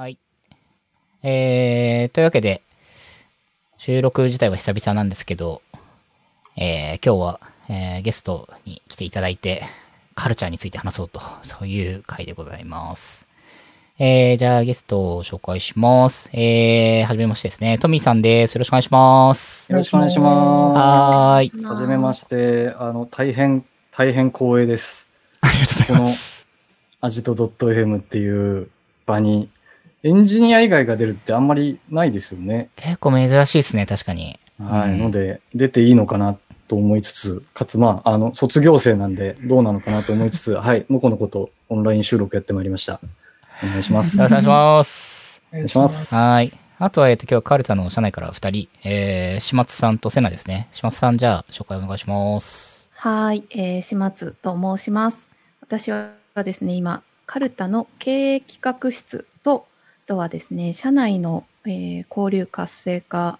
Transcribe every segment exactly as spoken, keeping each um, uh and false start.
はい。えー、というわけで、収録自体は久々なんですけど、えー、今日は、えー、ゲストに来ていただいて、カルチャーについて話そうと、そういう回でございます。えー、じゃあゲストを紹介します。えー、はじめましてですね。トミーさんです。よろしくお願いします。よろしくお願いします。はーい。はじめまして、あの、大変、大変光栄です。ありがとうございます。この、アジト .fm っていう場に、エンジニア以外が出るってあんまりないですよね。結構珍しいですね、確かに。はい。ので、出ていいのかなと思いつつ、かつ、まあ、あの、卒業生なんでどうなのかなと思いつつ、はい、のこのことオンライン収録やってまいりました。お願いします。よろしくお願いします。お願いします。はい。あとは、えっと、今日はカルタの社内からふたり、えー、島津さんとセナですね。島津さん、じゃあ、紹介お願いします。はい。えー、島津と申します。私はですね、今、カルタの経営企画室と、あとはですね、社内の、えー、交流活性化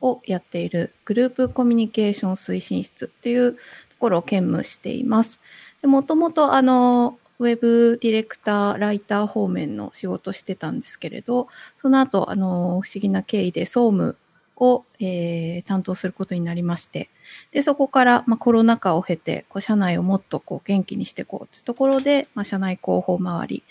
をやっているグループコミュニケーション推進室というところを兼務しています。もともとあのウェブディレクター、ライター方面の仕事してたんですけれど、その後あの不思議な経緯で総務を、えー、担当することになりまして、でそこから、まあ、コロナ禍を経てこう社内をもっとこう元気にしていこうというところで、まあ、社内広報周り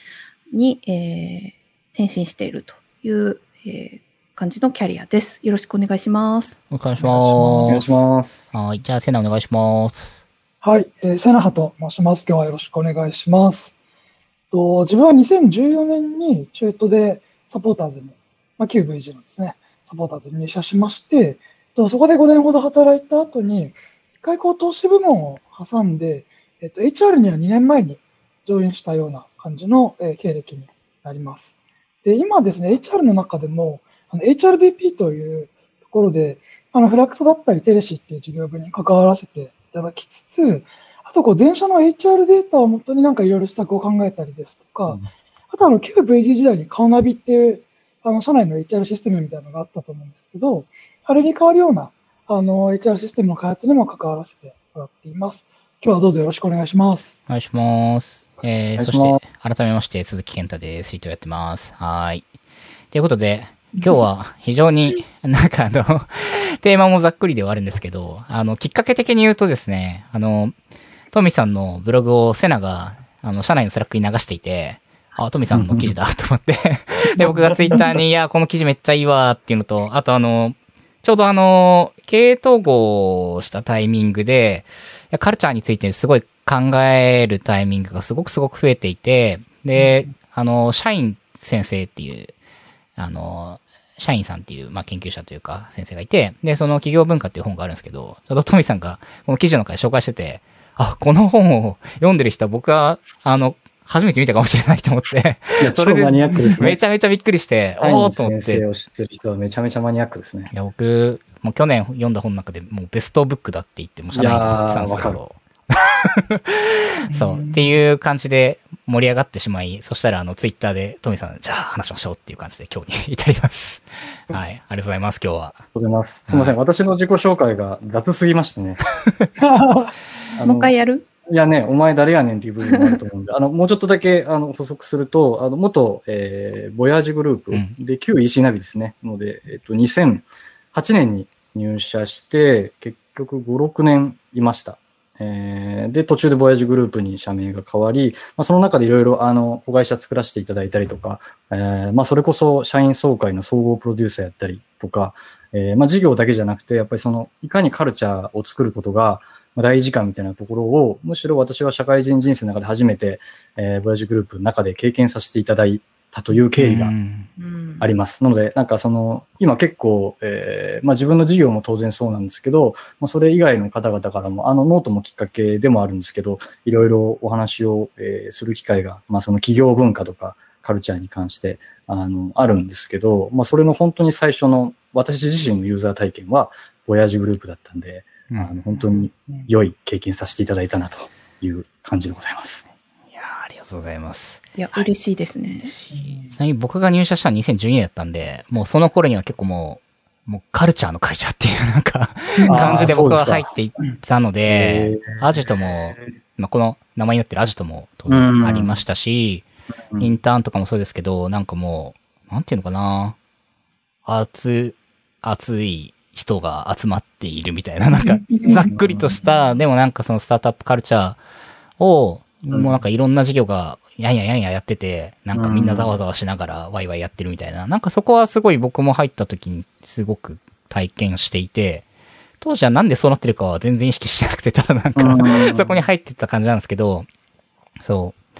に、えー転身しているという、えー、感じのキャリアです。よろしくお願いします。お願いします。お願いします。はい、じゃあセナお願いします。はい、えー、セナハと申します。今日はよろしくお願いします。と自分はにせんじゅうよねんに中途でサポーターズに、まあ、旧 ブイジー のですね、サポーターズに入社しまして、とそこでごねんほど働いた後に一回こう投資部門を挟んで、えっと エイチアール にはにねんまえに上演したような感じの、えー、経歴になります。で今ですね、エイチアール の中でもあの エイチアールビーピー というところであのフラクトだったりテレシーっていう事業部に関わらせていただきつつ、あとこう全社の エイチアール データをもとになんかいろいろ施策を考えたりですとか、うん、あとあの旧 ブイジー 時代にカーナビっていうあの社内の エイチアール システムみたいなのがあったと思うんですけど、あれに変わるようなあの エイチアール システムの開発にも関わらせてもらっています。今日はどうぞよろしくお願いします。お願いします。えー、そして、改めまして、鈴木健太です。ツイートやってます。はい。ということで、今日は非常になんかあの、テーマもざっくりではあるんですけど、あの、きっかけ的に言うとですね、あの、トミさんのブログをセナが、あの、社内のスラックに流していて、あ、トミさんの記事だと思って、で、僕がツイッターに、いや、この記事めっちゃいいわっていうのと、あとあの、ちょうどあの、経営統合をしたタイミングで、カルチャーについてすごい考えるタイミングがすごくすごく増えていて、で、うん、あの、社員先生っていう、あの、社員さんっていう、まあ、研究者というか先生がいて、で、その企業文化っていう本があるんですけど、ちょうどトミさんがこの記事の中で紹介してて、あ、この本を読んでる人は僕は、あの、初めて見たかもしれないと思って。超マニアックですね。めちゃめちゃびっくりして、おおと思って。先生を知ってる人はめちゃめちゃマニアックですね。いや、僕、もう去年読んだ本の中でもうベストブックだって言っても社内に言ってたんですけど。そう。っていう感じで盛り上がってしまい、そしたらあのツイッターでトミさん、じゃあ話しましょうっていう感じで今日に至ります。はい。ありがとうございます、今日は。ありがとうございます。すみません、私の自己紹介が雑すぎましたね。もう一回やる？いやね、お前誰やねんっていう部分もあると思うんで、あの、もうちょっとだけ、あの、補足すると、あの、元、えー、ボヤージグループで、旧 イーシー ナビですね。ので、えっと、にせんはちねんに入社して、結局ご、ろくねんいました。えー、で、途中でボヤージグループに社名が変わり、まあ、その中でいろいろ、あの、子会社作らせていただいたりとか、えー、まあ、それこそ社員総会の総合プロデューサーやったりとか、えー、まあ、事業だけじゃなくて、やっぱりその、いかにカルチャーを作ることが、大事かみたいなところを、むしろ私は社会人人生の中で初めて、えー、ボヤージグループの中で経験させていただいたという経緯があります。なので、なんかその、今結構、えー、まあ自分の事業も当然そうなんですけど、まあ、それ以外の方々からも、あのノートもきっかけでもあるんですけど、いろいろお話を、えー、する機会が、まあその企業文化とかカルチャーに関して、あの、あるんですけど、まあそれの本当に最初の私自身のユーザー体験は、ボヤージグループだったんで、うん、あの本当に良い経験させていただいたなという感じでございます。いやありがとうございます。いや、はい、嬉しいですね。ちなみに僕が入社したのはにせんじゅうにねんだったんで、もうその頃には結構もう、もうカルチャーの会社っていうなんか感じで僕は入っていったので、アジトも、まあ、この名前になってるアジトも当然ありましたし、インターンとかもそうですけど、なんかもう、なんていうのかな、熱、熱い人が集まっているみたいな、なんか、ざっくりとした、でもなんかそのスタートアップカルチャーを、もうなんかいろんな事業が、やんやんやんややってて、なんかみんなざわざわしながらワイワイやってるみたいな、なんかそこはすごい僕も入った時にすごく体験していて、当時はなんでそうなってるかは全然意識してなくて、ただなんかそこに入ってった感じなんですけど、そうっ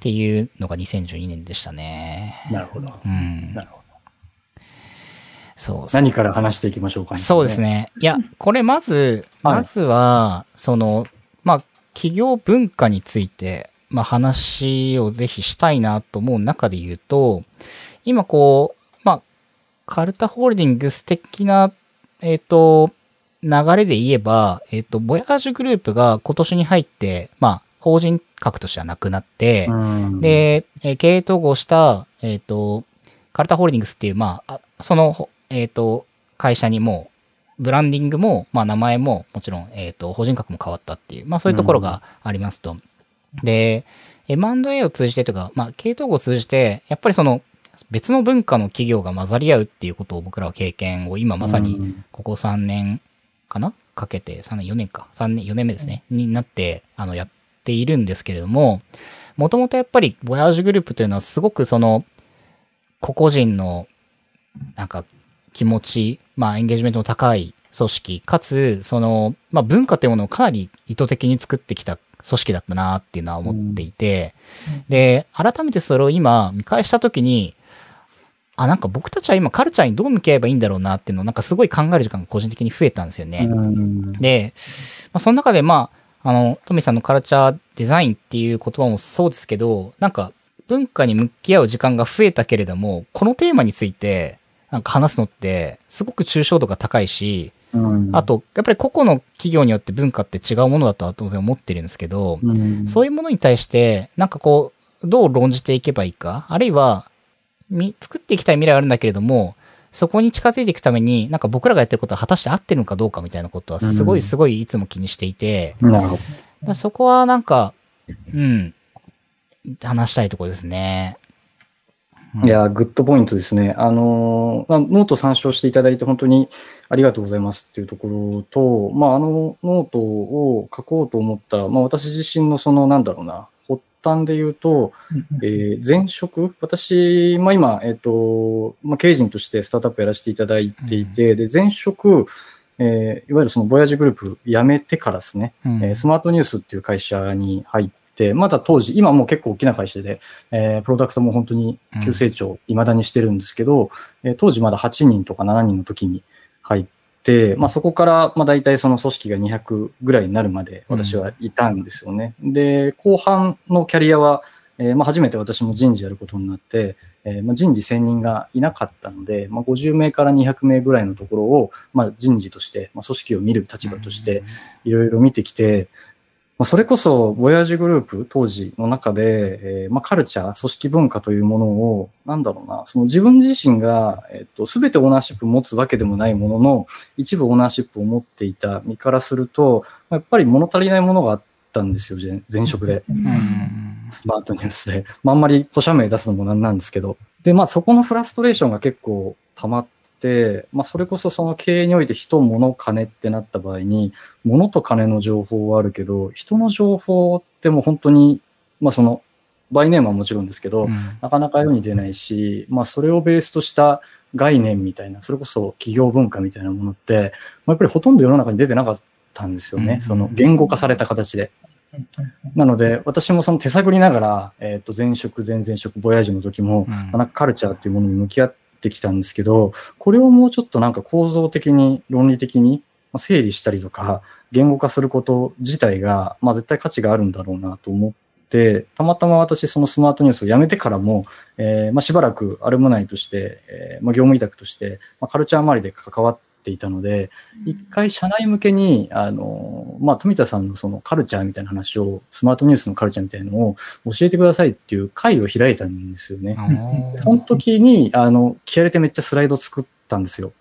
ていうのがにせんじゅうにねんでしたね。なるほど。うん。なるほど。そうそう、何から話していきましょうかね。そうですね。いや、これまずまずはそのまあ企業文化についてまあ話をぜひしたいなと思う中で言うと、今こうまあカルタホールディングス的なえっと流れで言えば、えっ、ー、と、ボヤージュグループが今年に入って、まあ、法人格としてはなくなって、で、えー、経営統合した、えっ、ー、と、カルタホールディングスっていう、まあ、その、えっ、ー、と、会社にも、ブランディングも、まあ、名前も、もちろん、えっ、ー、と、法人格も変わったっていう、まあ、そういうところがありますと。で、エムアンドエー を通じてとか、まあ、経営統合を通じて、やっぱりその、別の文化の企業が混ざり合うっていうことを僕らは経験を、今まさに、ここさんねん、かなかけて、さんねん、よねんか。さんねん、よねんめですね。になって、あの、やっているんですけれども、もともとやっぱり、ボヤージュグループというのは、すごくその、個々人の、なんか、気持ち、まあ、エンゲージメントの高い組織、かつ、その、まあ、文化というものをかなり意図的に作ってきた組織だったなっていうのは思っていて、うん、で、改めてそれを今、見返したときに、あ、なんか僕たちは今カルチャーにどう向き合えばいいんだろうなっていうのをなんかすごい考える時間が個人的に増えたんですよね。で、まあ、その中でまあ、あの、トミさんのカルチャーデザインっていう言葉もそうですけど、なんか文化に向き合う時間が増えたけれども、このテーマについてなんか話すのってすごく抽象度が高いし、あと、やっぱり個々の企業によって文化って違うものだとは当然思ってるんですけど、そういうものに対してなんかこう、どう論じていけばいいか、あるいは、作っていきたい未来はあるんだけれども、そこに近づいていくために、なんか僕らがやってることは果たして合ってるのかどうかみたいなことは、すごいすごいいつも気にしていて、うん、そこはなんか、うん、話したいところですね。いや、グッドポイントですね。あの、まあ、ノート参照していただいて本当にありがとうございますっていうところと、まあ、あのノートを書こうと思った、まあ、私自身のその、なんだろうな、簡単で言うと、えー、前職、私、まあ、今、えっとまあ、経営陣としてスタートアップやらせていただいていて、で前職、えー、いわゆるそのボヤージュグループ辞めてからですね、うんえー、スマートニュースっていう会社に入って、まだ当時、今もう結構大きな会社で、えー、プロダクトも本当に急成長、未だにしてるんですけど、うん、当時まだはちにんとかななにんの時に入って、で、まあ、そこから、まあ、大体その組織がにひゃくぐらいになるまで私はいたんですよね。うん、で、後半のキャリアは、えー、まあ、初めて私も人事やることになって、えー、まあ、人事せんにんがいなかったので、まあ、ごじゅうめいからにひゃくめいぐらいのところを、まあ、人事として、まあ、組織を見る立場としていろいろ見てきて、まあ、それこそ、ボヤージュグループ当時の中で、えー、まあ、カルチャー、組織文化というものを、なんだろうな、その自分自身が、えっと、すべてオーナーシップ持つわけでもないものの、一部オーナーシップを持っていた身からすると、やっぱり物足りないものがあったんですよ、前職で。スマートニュースで。まあ、あんまり個社名出すのもなんなんですけど。で、まあ、そこのフラストレーションが結構溜まって、で、まあ、それこそその経営において人、物、金ってなった場合に、物と金の情報はあるけど、人の情報ってもう本当に、まあ、その、バイネームはもちろんですけど、うん、なかなか世に出ないし、まあ、それをベースとした概念みたいな、それこそ企業文化みたいなものって、まあ、やっぱりほとんど世の中に出てなかったんですよね。うん、その、言語化された形で。なので、私もその手探りながら、えっと、前職、前々職、ボヤージュの時も、うん、なんかカルチャーっていうものに向き合って、できたんですけど、これをもうちょっとなんか構造的に論理的に整理したりとか言語化すること自体が、まあ、絶対価値があるんだろうなと思って、たまたま私そのスマートニュースを辞めてからも、えーまあ、しばらくアルムナイとして、えーまあ、業務委託として、まあ、カルチャー周りで関わっていたので、一回社内向けにあの、まあ、富田さんのそのカルチャーみたいな話を、スマートニュースのカルチャーみたいなのを教えてくださいっていう会を開いたんですよね。その時にあの気合でめっちゃスライド作ったんですよ。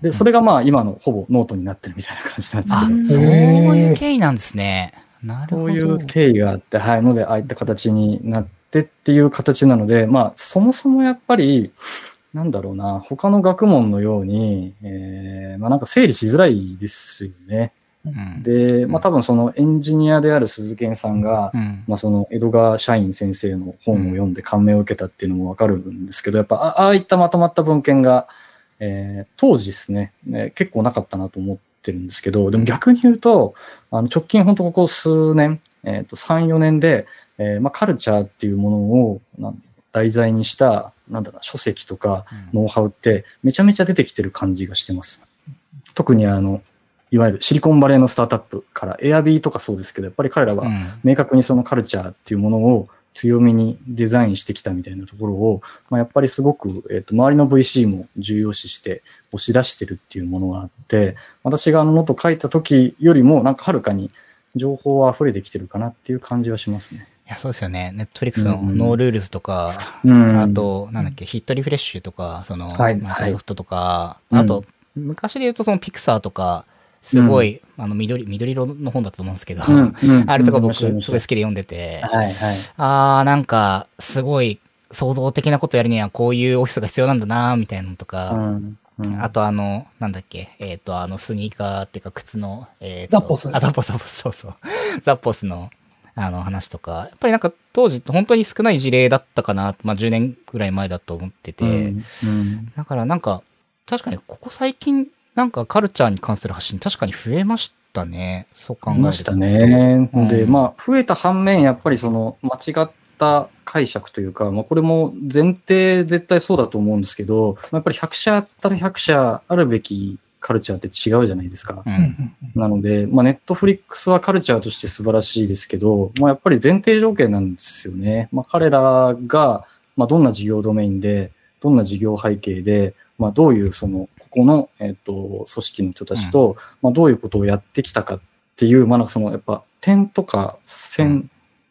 でそれがまあ今のほぼノートになってるみたいな感じなんですけど。あ、そういう経緯なんですね。なるほど。そういう経緯があって、はい、のでああいった形になって、でっていう形なので、まあ、そもそもやっぱり、なんだろうな、他の学問のように、えー、まあなんか整理しづらいですよね。うん、で、まあ多分そのエンジニアである鈴賢さんが、うん、まあその江戸川社員先生の本を読んで感銘を受けたっていうのもわかるんですけど、やっぱああいったまとまった文献が、えー、当時ですね、えー、結構なかったなと思ってるんですけど、でも逆に言うと、あの直近本当ここ数年、えー、とさん、よねんで、えー、まあカルチャーっていうものをなん題材にした、なんだろう、書籍とかノウハウってめちゃめちゃ出てきてる感じがしてます。特にあの、いわゆるシリコンバレーのスタートアップからエアビーとかそうですけど、やっぱり彼らは明確にそのカルチャーっていうものを強みにデザインしてきたみたいなところを、まあ、やっぱりすごく、えーと、周りの ブイシー も重要視して押し出してるっていうものがあって、私があのノート書いた時よりもなんかはるかに情報は溢れてきてるかなっていう感じはしますね。いや、そうですよね。ネットフリックスのノールールズとか、うん、あと、なんだっけ、ヒットリフレッシュとか、その、マイクロソフトとか、はい、あと、うん、昔で言うとそのピクサーとか、すごい、うん、あの、緑、緑色の本だったと思うんですけど、うんうん、あれとか僕、すごい好きで読んでて、はいはい、あー、なんか、すごい、創造的なことやるには、こういうオフィスが必要なんだな、みたいなのとか、うんうん、あとあの、なんだっけ、えっ、ー、と、あの、スニーカーっていうか、靴の、えー、ザッポス。あ、ザッポス、ザッポス、そうそう。ザッポスの、あの話とか、やっぱりなんか当時本当に少ない事例だったかな、まあじゅうねんぐらい前だと思ってて、うんうん、だからなんか確かにここ最近なんかカルチャーに関する発信確かに増えましたね。そう考えると。増えましたね。うん、で、まあ増えた反面やっぱりその間違った解釈というか、まあこれも前提絶対そうだと思うんですけど、やっぱりひゃく社あったらひゃく社あるべきカルチャーって違うじゃないですか。うん、なので、まあ、ネットフリックスはカルチャーとして素晴らしいですけど、まあ、やっぱり前提条件なんですよね。まあ、彼らが、まあ、どんな事業ドメインで、どんな事業背景で、まあ、どういうその、ここの、えっと、組織の人たちと、うん、まあ、どういうことをやってきたかっていう、まあ、なんかその、やっぱ、点とか線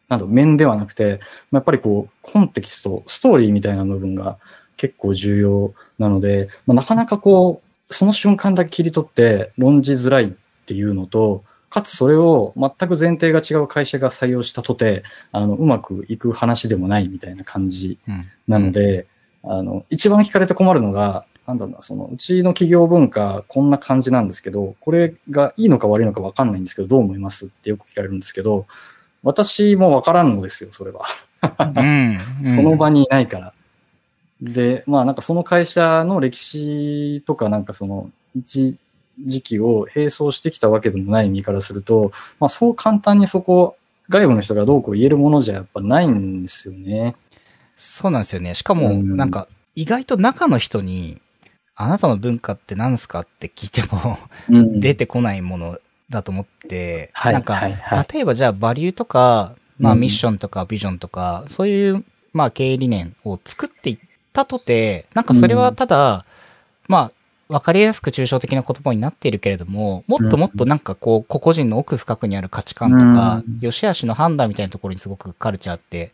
など、面ではなくて、まあ、やっぱりこう、コンテキスト、ストーリーみたいな部分が結構重要なので、まあ、なかなかこう、その瞬間だけ切り取って論じづらいっていうのと、かつそれを全く前提が違う会社が採用したとて、あの、うまくいく話でもないみたいな感じなので、うんうん、あの、一番聞かれて困るのが、なんだろうな、その、うちの企業文化こんな感じなんですけど、これがいいのか悪いのかわかんないんですけど、どう思いますってよく聞かれるんですけど、私もわからんのですよ、それは。うんうん、この場にいないから。で、まあなんかその会社の歴史とかなんかその一時期を並走してきたわけでもない身からすると、まあそう簡単にそこ外部の人がどうこう言えるものじゃやっぱないんですよね。そうなんですよね。しかもなんか意外と中の人にあなたの文化って何すかって聞いても出てこないものだと思って、うん、なんか例えばじゃあバリューとか、まあミッションとかビジョンとか、うん、そういうまあ経営理念を作っていって、たとて、なんかそれはただ、うん、まあ、わかりやすく抽象的な言葉になっているけれども、もっともっとなんかこう、個々人の奥深くにある価値観とか、うん、良し悪しの判断みたいなところにすごくカルチャーって、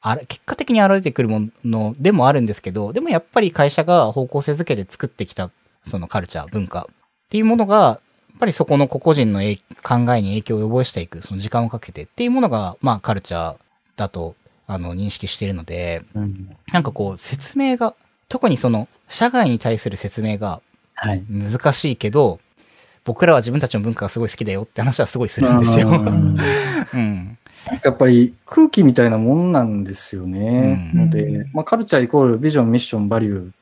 あれ、結果的に現れてくるものでもあるんですけど、でもやっぱり会社が方向性づけて作ってきた、そのカルチャー、文化っていうものが、やっぱりそこの個々人の考えに影響を及ぼしていく、その時間をかけてっていうものが、まあ、カルチャーだと、あの、認識しているので、うん、なんかこう、説明が、特にその、社外に対する説明が、難しいけど、はい、僕らは自分たちの文化がすごい好きだよって話はすごいするんですよ。うん、やっぱり空気みたいなもんなんですよね。うん、ので、まあ、カルチャーイコールビジョン、ミッション、バリューっ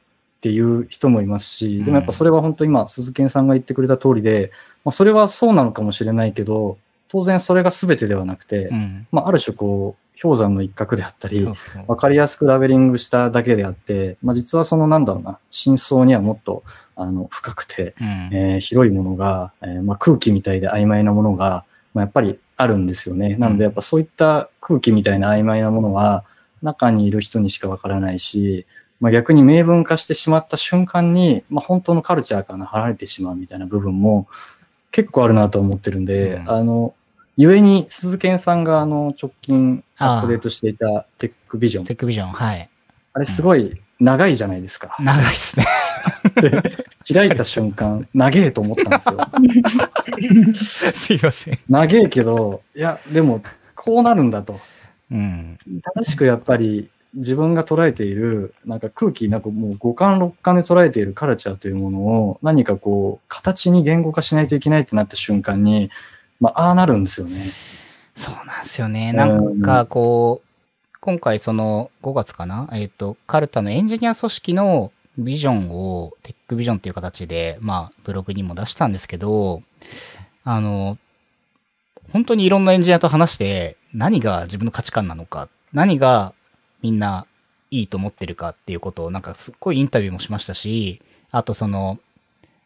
ていう人もいますし、でもやっぱそれは本当今、鈴賢さんが言ってくれた通りで、まあ、それはそうなのかもしれないけど、当然それが全てではなくて、うん、まあ、ある種こう、氷山の一角であったり、わかりやすくラベリングしただけであって、まあ実はそのなんだろうな、真相にはもっとあの深くて、うん、えー、広いものが、えーまあ、空気みたいで曖昧なものが、まあ、やっぱりあるんですよね。なのでやっぱそういった空気みたいな曖昧なものは中にいる人にしかわからないし、まあ、逆に明文化してしまった瞬間に、まあ、本当のカルチャーから離れてしまうみたいな部分も結構あるなと思ってるんで、うん、あの、故に、鈴賢さんがあの直近アップデートしていたテックビジョン。テックビジョン、はい。あれすごい長いじゃないですか。うん、長いっすね。開いた瞬間、長えと思ったんですよ。すいません。長えけど、いや、でも、こうなるんだと。うん、正しくやっぱり自分が捉えているなんか空気なんかもう五感六感で捉えているカルチャーというものを何かこう形に言語化しないといけないってなった瞬間に、まああなるんですよね。そうなんですよね。なんかこう、うん、今回そのごがつかな、えっとカルタのエンジニア組織のビジョンをテックビジョンという形でまあブログにも出したんですけど、あの本当にいろんなエンジニアと話して何が自分の価値観なのか、何がみんないいと思ってるかっていうことをなんかすっごいインタビューもしましたし、あとその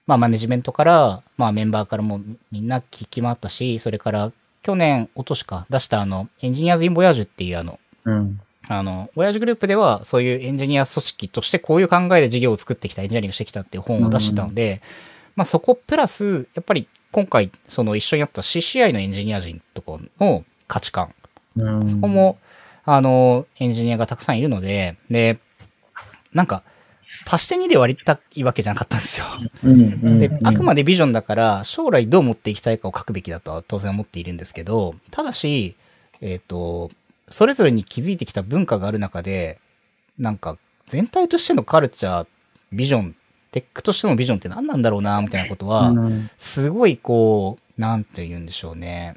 まあマネジメントからまあメンバーからもみんな聞き回ったし、それから去年おとしか出したあのエンジニアズ・イン・ボヤージュっていうあの、うん、あのボヤージュグループではそういうエンジニア組織としてこういう考えで事業を作ってきた、エンジニアリングしてきたっていう本を出してたので、うん、まあそこプラスやっぱり今回その一緒にやった シーシーアイ のエンジニア人とかの価値観、うん、そこもあのエンジニアがたくさんいるので、でなんか足してにで割りたいわけじゃなかったんですよ。うんうんうん、であくまでビジョンだから将来どう持っていきたいかを書くべきだとは当然思っているんですけど、ただしえっとそれぞれに築いてきた文化がある中でなんか全体としてのカルチャー、ビジョン、テックとしてのビジョンって何なんだろうなみたいなことはすごいこうなんて言うんでしょうね。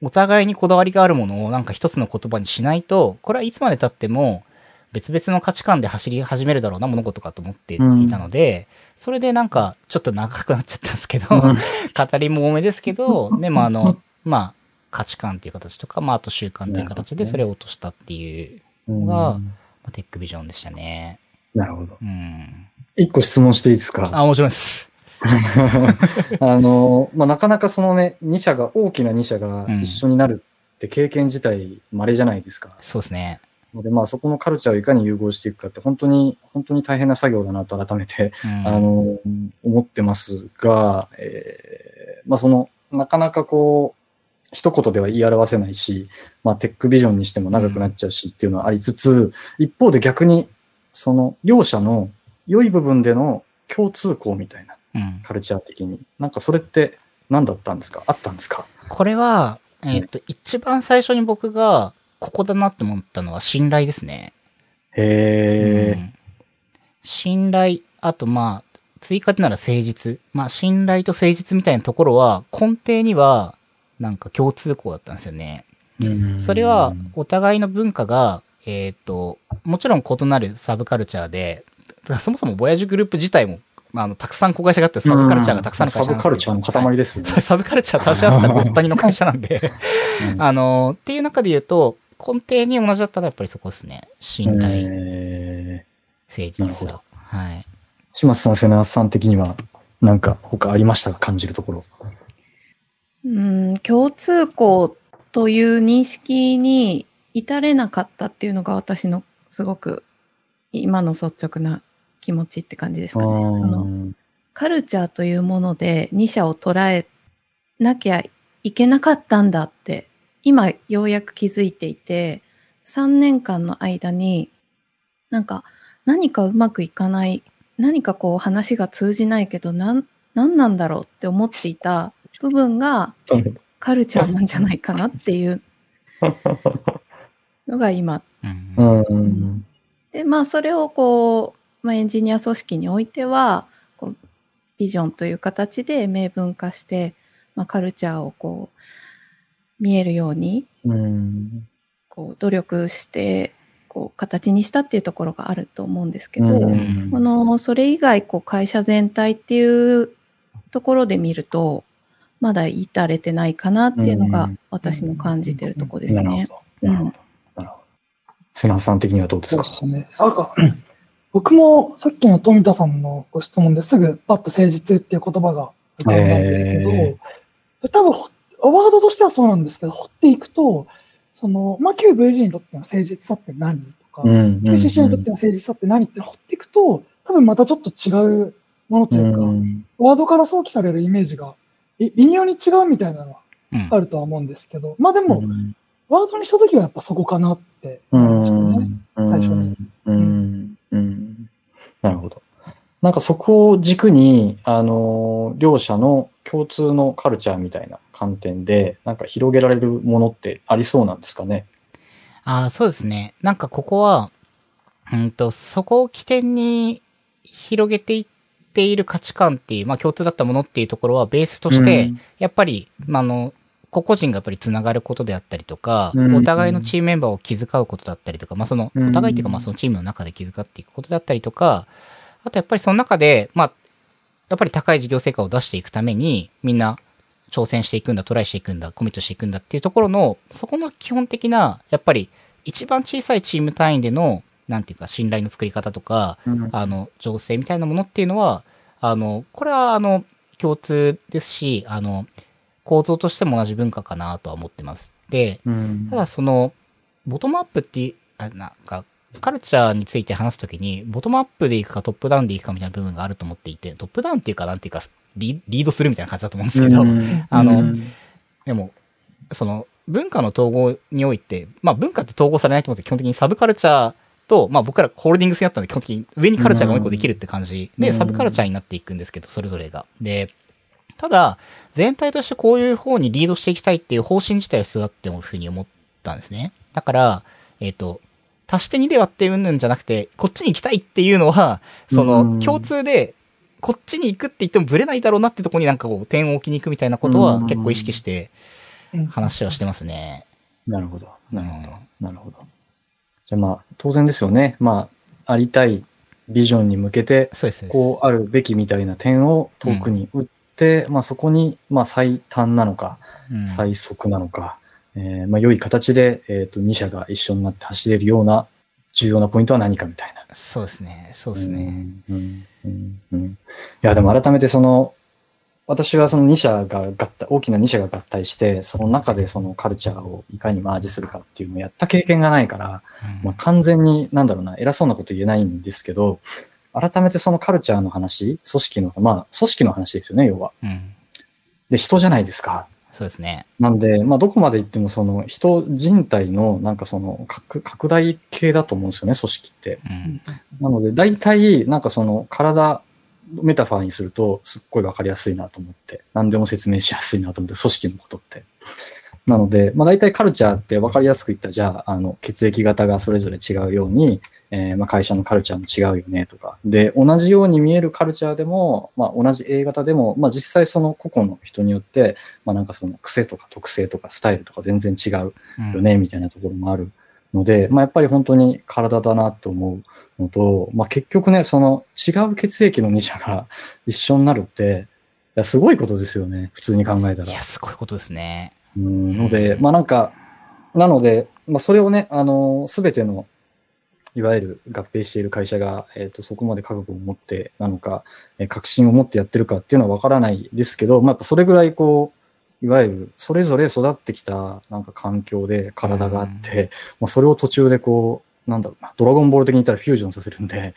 お互いにこだわりがあるものをなんか一つの言葉にしないと、これはいつまで経っても別々の価値観で走り始めるだろうな物事かと思っていたので、うん、それでなんかちょっと長くなっちゃったんですけど、うん、語りも多めですけど、でもあの、まあ価値観っていう形とか、まああと習慣という形でそれを落としたっていうのが、うん、テックビジョンでしたね。なるほど。うん。一個質問していいですか？あ、もちろんです。あのまあ、なかなかそのねに社が大きなに社が一緒になるって経験自体稀じゃないですか、うん、そうですね。で、まあ、そこのカルチャーをいかに融合していくかって本当に本当に大変な作業だなと改めて、うん、あの思ってますが、えーまあ、そのなかなかこう一言では言い表せないし、まあ、テックビジョンにしても長くなっちゃうしっていうのはありつつ、うん、一方で逆にその両者の良い部分での共通項みたいなカルチャー的になんかそれって何だったんですか？あったんですか？これは、えーと、一番最初に僕がここだなって思ったのは信頼ですね。へー、うん、信頼、あとまあ追加でなら誠実、まあ信頼と誠実みたいなところは根底にはなんか共通項だったんですよね。それはお互いの文化がえーともちろん異なるサブカルチャーで、そもそもボヤージュグループ自体もまあ、あのたくさん子会社があってサブカルチャーがたくさんの会社なんですけど、サブカルチャーの塊ですよね。サブカルチャー足し合わせたごったにの会社なんで、うん、あのっていう中で言うと根底に同じだったらやっぱりそこですね。信頼、えー、誠実さ。はい。島津さん、瀬名さん的にはなんか他ありましたか？感じるところ。うん、共通項という認識に至れなかったっていうのが私のすごく今の率直な気持ちって感じですかね。そのカルチャーというものでに社を捉えなきゃいけなかったんだって今ようやく気づいていて、さんねんかんの間になんか何かうまくいかない、何かこう話が通じないけど何なんだろうって思っていた部分がカルチャーなんじゃないかなっていうのが今、うん、でまあそれをこうまあ、エンジニア組織においてはこうビジョンという形で明文化して、まあ、カルチャーをこう見えるようにこう努力してこう形にしたっていうところがあると思うんですけど、このそれ以外こう会社全体っていうところで見るとまだ至れてないかなっていうのが私の感じてるところですね。瀬名さん的にはどうですか？そうですね、僕もさっきの富田さんのご質問ですぐパッと誠実っていう言葉が浮かんだんですけど、えー、多分ワードとしてはそうなんですけど、掘っていくとその、まあ、旧 ブイジー にとっての誠実さって何とか、うんうんうん、キューシーシー にとっての誠実さって何って掘っていくと多分またちょっと違うものというか、うん、ワードから想起されるイメージが微妙に違うみたいなのはあるとは思うんですけど、まあでも、うん、ワードにしたときはやっぱそこかなって思いましたね、うん、最初に、うんうんうん、なるほど。なんかそこを軸に、あのー、両者の共通のカルチャーみたいな観点でなんか広げられるものってありそうなんですかね？あ、そうですね。なんかここは、うんと、そこを起点に広げていっている価値観っていう、まあ共通だったものっていうところはベースとして、うん、やっぱり、まあの、個々人がやっぱりつながることであったりとか、うん、お互いのチームメンバーを気遣うことだったりとか、まあその、お互いっていうかまあそのチームの中で気遣っていくことだったりとか、あとやっぱりその中で、まあ、やっぱり高い事業成果を出していくために、みんな挑戦していくんだ、トライしていくんだ、コミットしていくんだっていうところの、そこの基本的な、やっぱり一番小さいチーム単位での、なんていうか信頼の作り方とか、うん、あの、情勢みたいなものっていうのは、あの、これはあの、共通ですし、あの、構造としても同じ文化かなとは思ってます。で、うん、ただその、ボトムアップっていう、あ、なんか、カルチャーについて話すときに、ボトムアップでいくかトップダウンでいくかみたいな部分があると思っていて、トップダウンっていうか、なんていうかリ、リードするみたいな感じだと思うんですけど、うん、あの、うん、でも、その、文化の統合において、まあ文化って統合されないと思って基本的にサブカルチャーと、まあ僕らホールディングスになったんで基本的に上にカルチャーがもう一個できるって感じで、サブカルチャーになっていくんですけど、それぞれが。で、ただ、全体としてこういう方にリードしていきたいっていう方針自体は必要だっていうふうに思ったんですね。だから、えっと、足してにで割ってうんぬんじゃなくて、こっちに行きたいっていうのは、その、共通で、こっちに行くって言ってもブレないだろうなってとこになんかこう、点を置きに行くみたいなことは結構意識して、話はしてますね。なるほど。なるほど。なるほど。じゃあまあ、当然ですよね。まあ、ありたいビジョンに向けて、こうあるべきみたいな点を遠くに打って、うん、まあそこに、まあ最短なのか、うん、最速なのか、えー、まあ、良い形で、えっと、に社が一緒になって走れるような重要なポイントは何かみたいな。そうですね。そうですね。うんうんうん、いや、でも改めてその、私はそのに社が合体、大きなに社が合体して、その中でそのカルチャーをいかにマージするかっていうのをやった経験がないから、うん、まあ、完全に、なんだろうな、偉そうなこと言えないんですけど、改めてそのカルチャーの話、組織の、まあ、組織の話ですよね、要は。うん、で、人じゃないですか。そうですね。なんで、まあ、どこまで行っても、その、人、人体の、なんかその、拡大系だと思うんですよね、組織って。うん、なので、大体、なんかその、体、メタファーにすると、すっごいわかりやすいなと思って、何でも説明しやすいなと思って、組織のことって。なので、まあ、大体カルチャーってわかりやすく言ったら、じゃあ、あの、血液型がそれぞれ違うように、えー、まあ、会社のカルチャーも違うよねとか。で、同じように見えるカルチャーでも、まあ、同じ A 型でも、まあ、実際その個々の人によって、まあ、なんかその癖とか特性とかスタイルとか全然違うよね、みたいなところもあるので、うん、まあ、やっぱり本当に体だなと思うのと、まあ、結局ね、その違う血液のに社が一緒になるって、いやすごいことですよね、普通に考えたら。いや、すごいことですね。うん、ので、まあ、なんか、なので、まあ、それをね、あの、すべてのいわゆる合併している会社が、えーと、そこまで覚悟を持ってなのか、えー、確信を持ってやってるかっていうのはわからないですけど、まあ、やっぱそれぐらいこう、いわゆるそれぞれ育ってきたなんか環境で体があって、まあ、それを途中でこう、なんだろうな、ドラゴンボール的に言ったらフュージョンさせるんで、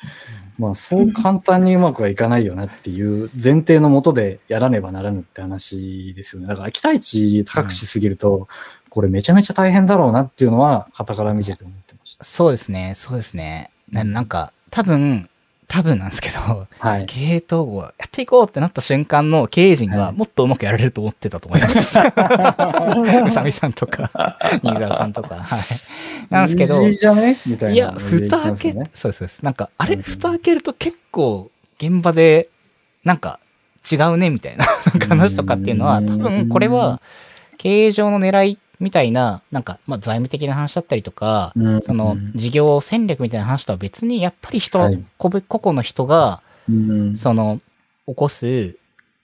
まあ、そう簡単にうまくはいかないよなっていう前提のもとでやらねばならぬって話ですよね。だから期待値高くしすぎると、これめちゃめちゃ大変だろうなっていうのは、傍から見てて思ってます。そうですね、そうですね。な, なんか、多分、多分なんですけど、はい、経営統合やっていこうってなった瞬間の経営陣がもっとうまくやられると思ってたと思います。はい、うさみさんとか、新沢さんとか、はい。なんですけど、いや、蓋開け、そうです、そうです。なんか、あれ、蓋開けると結構、現場で、なんか、違うね、みたいな話とかっていうのは、多分、これは、経営上の狙い、みたいな、なんか、まあ、財務的な話だったりとか、うん、その、事業戦略みたいな話とは別に、やっぱり人、はい、個々の人が、うん、その、起こす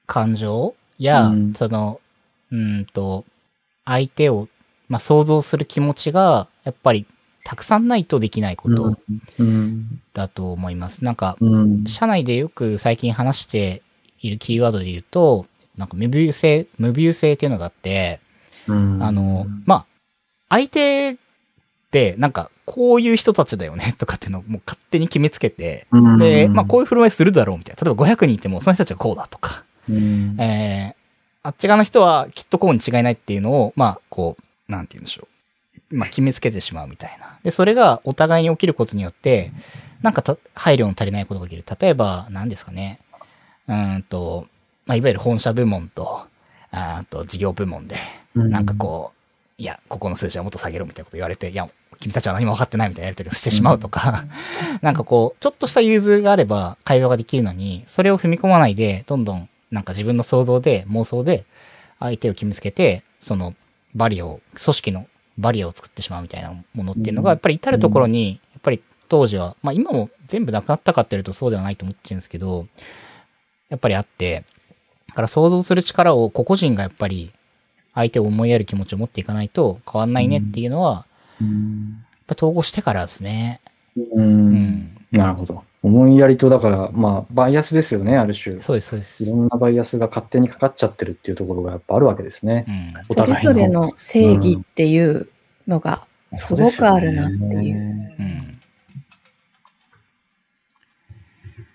感情や、うん、その、うんと、相手を、まあ、想像する気持ちが、やっぱり、たくさんないとできないことだと思います。うん、なんか、うん、社内でよく最近話しているキーワードで言うと、なんか、無ビュー性、無ビュー性っていうのがあって、あの、まあ、相手って、なんか、こういう人たちだよね、とかっていうのをもう勝手に決めつけて、で、まあ、こういう振る舞いするだろう、みたいな。例えばごひゃくにんいても、その人たちはこうだとか、えー、あっち側の人はきっとこうに違いないっていうのを、まあ、こう、なんて言うんでしょう。まあ、決めつけてしまうみたいな。で、それがお互いに起きることによって、なんかた配慮の足りないことが起きる。例えば、何ですかね。うんと、まあ、いわゆる本社部門と、あと、事業部門で、なんかこう、いや、ここの数字はもっと下げろみたいなこと言われて、いや、君たちは何も分かってないみたいなやり取りをしてしまうとか、うん、なんかこうちょっとした融通があれば会話ができるのに、それを踏み込まないでどんどんなんか自分の想像で妄想で相手を決めつけて、そのバリアを、組織のバリアを作ってしまうみたいなものっていうのがやっぱり至るところにやっぱり当時は、まあ今も全部なくなったかっていうとそうではないと思ってるんですけど、やっぱりあって、だから想像する力を個々人がやっぱり相手を思いやる気持ちを持っていかないと変わんないねっていうのは、うん、やっぱ統合してからですね。うん、うん、なるほど。思いやりと、だからまあバイアスですよね、ある種。そうですそうです。いろんなバイアスが勝手にかかっちゃってるっていうところがやっぱあるわけですね、うん、お互いのそれぞれの正義っていうのがすごくあるなっていう、うん、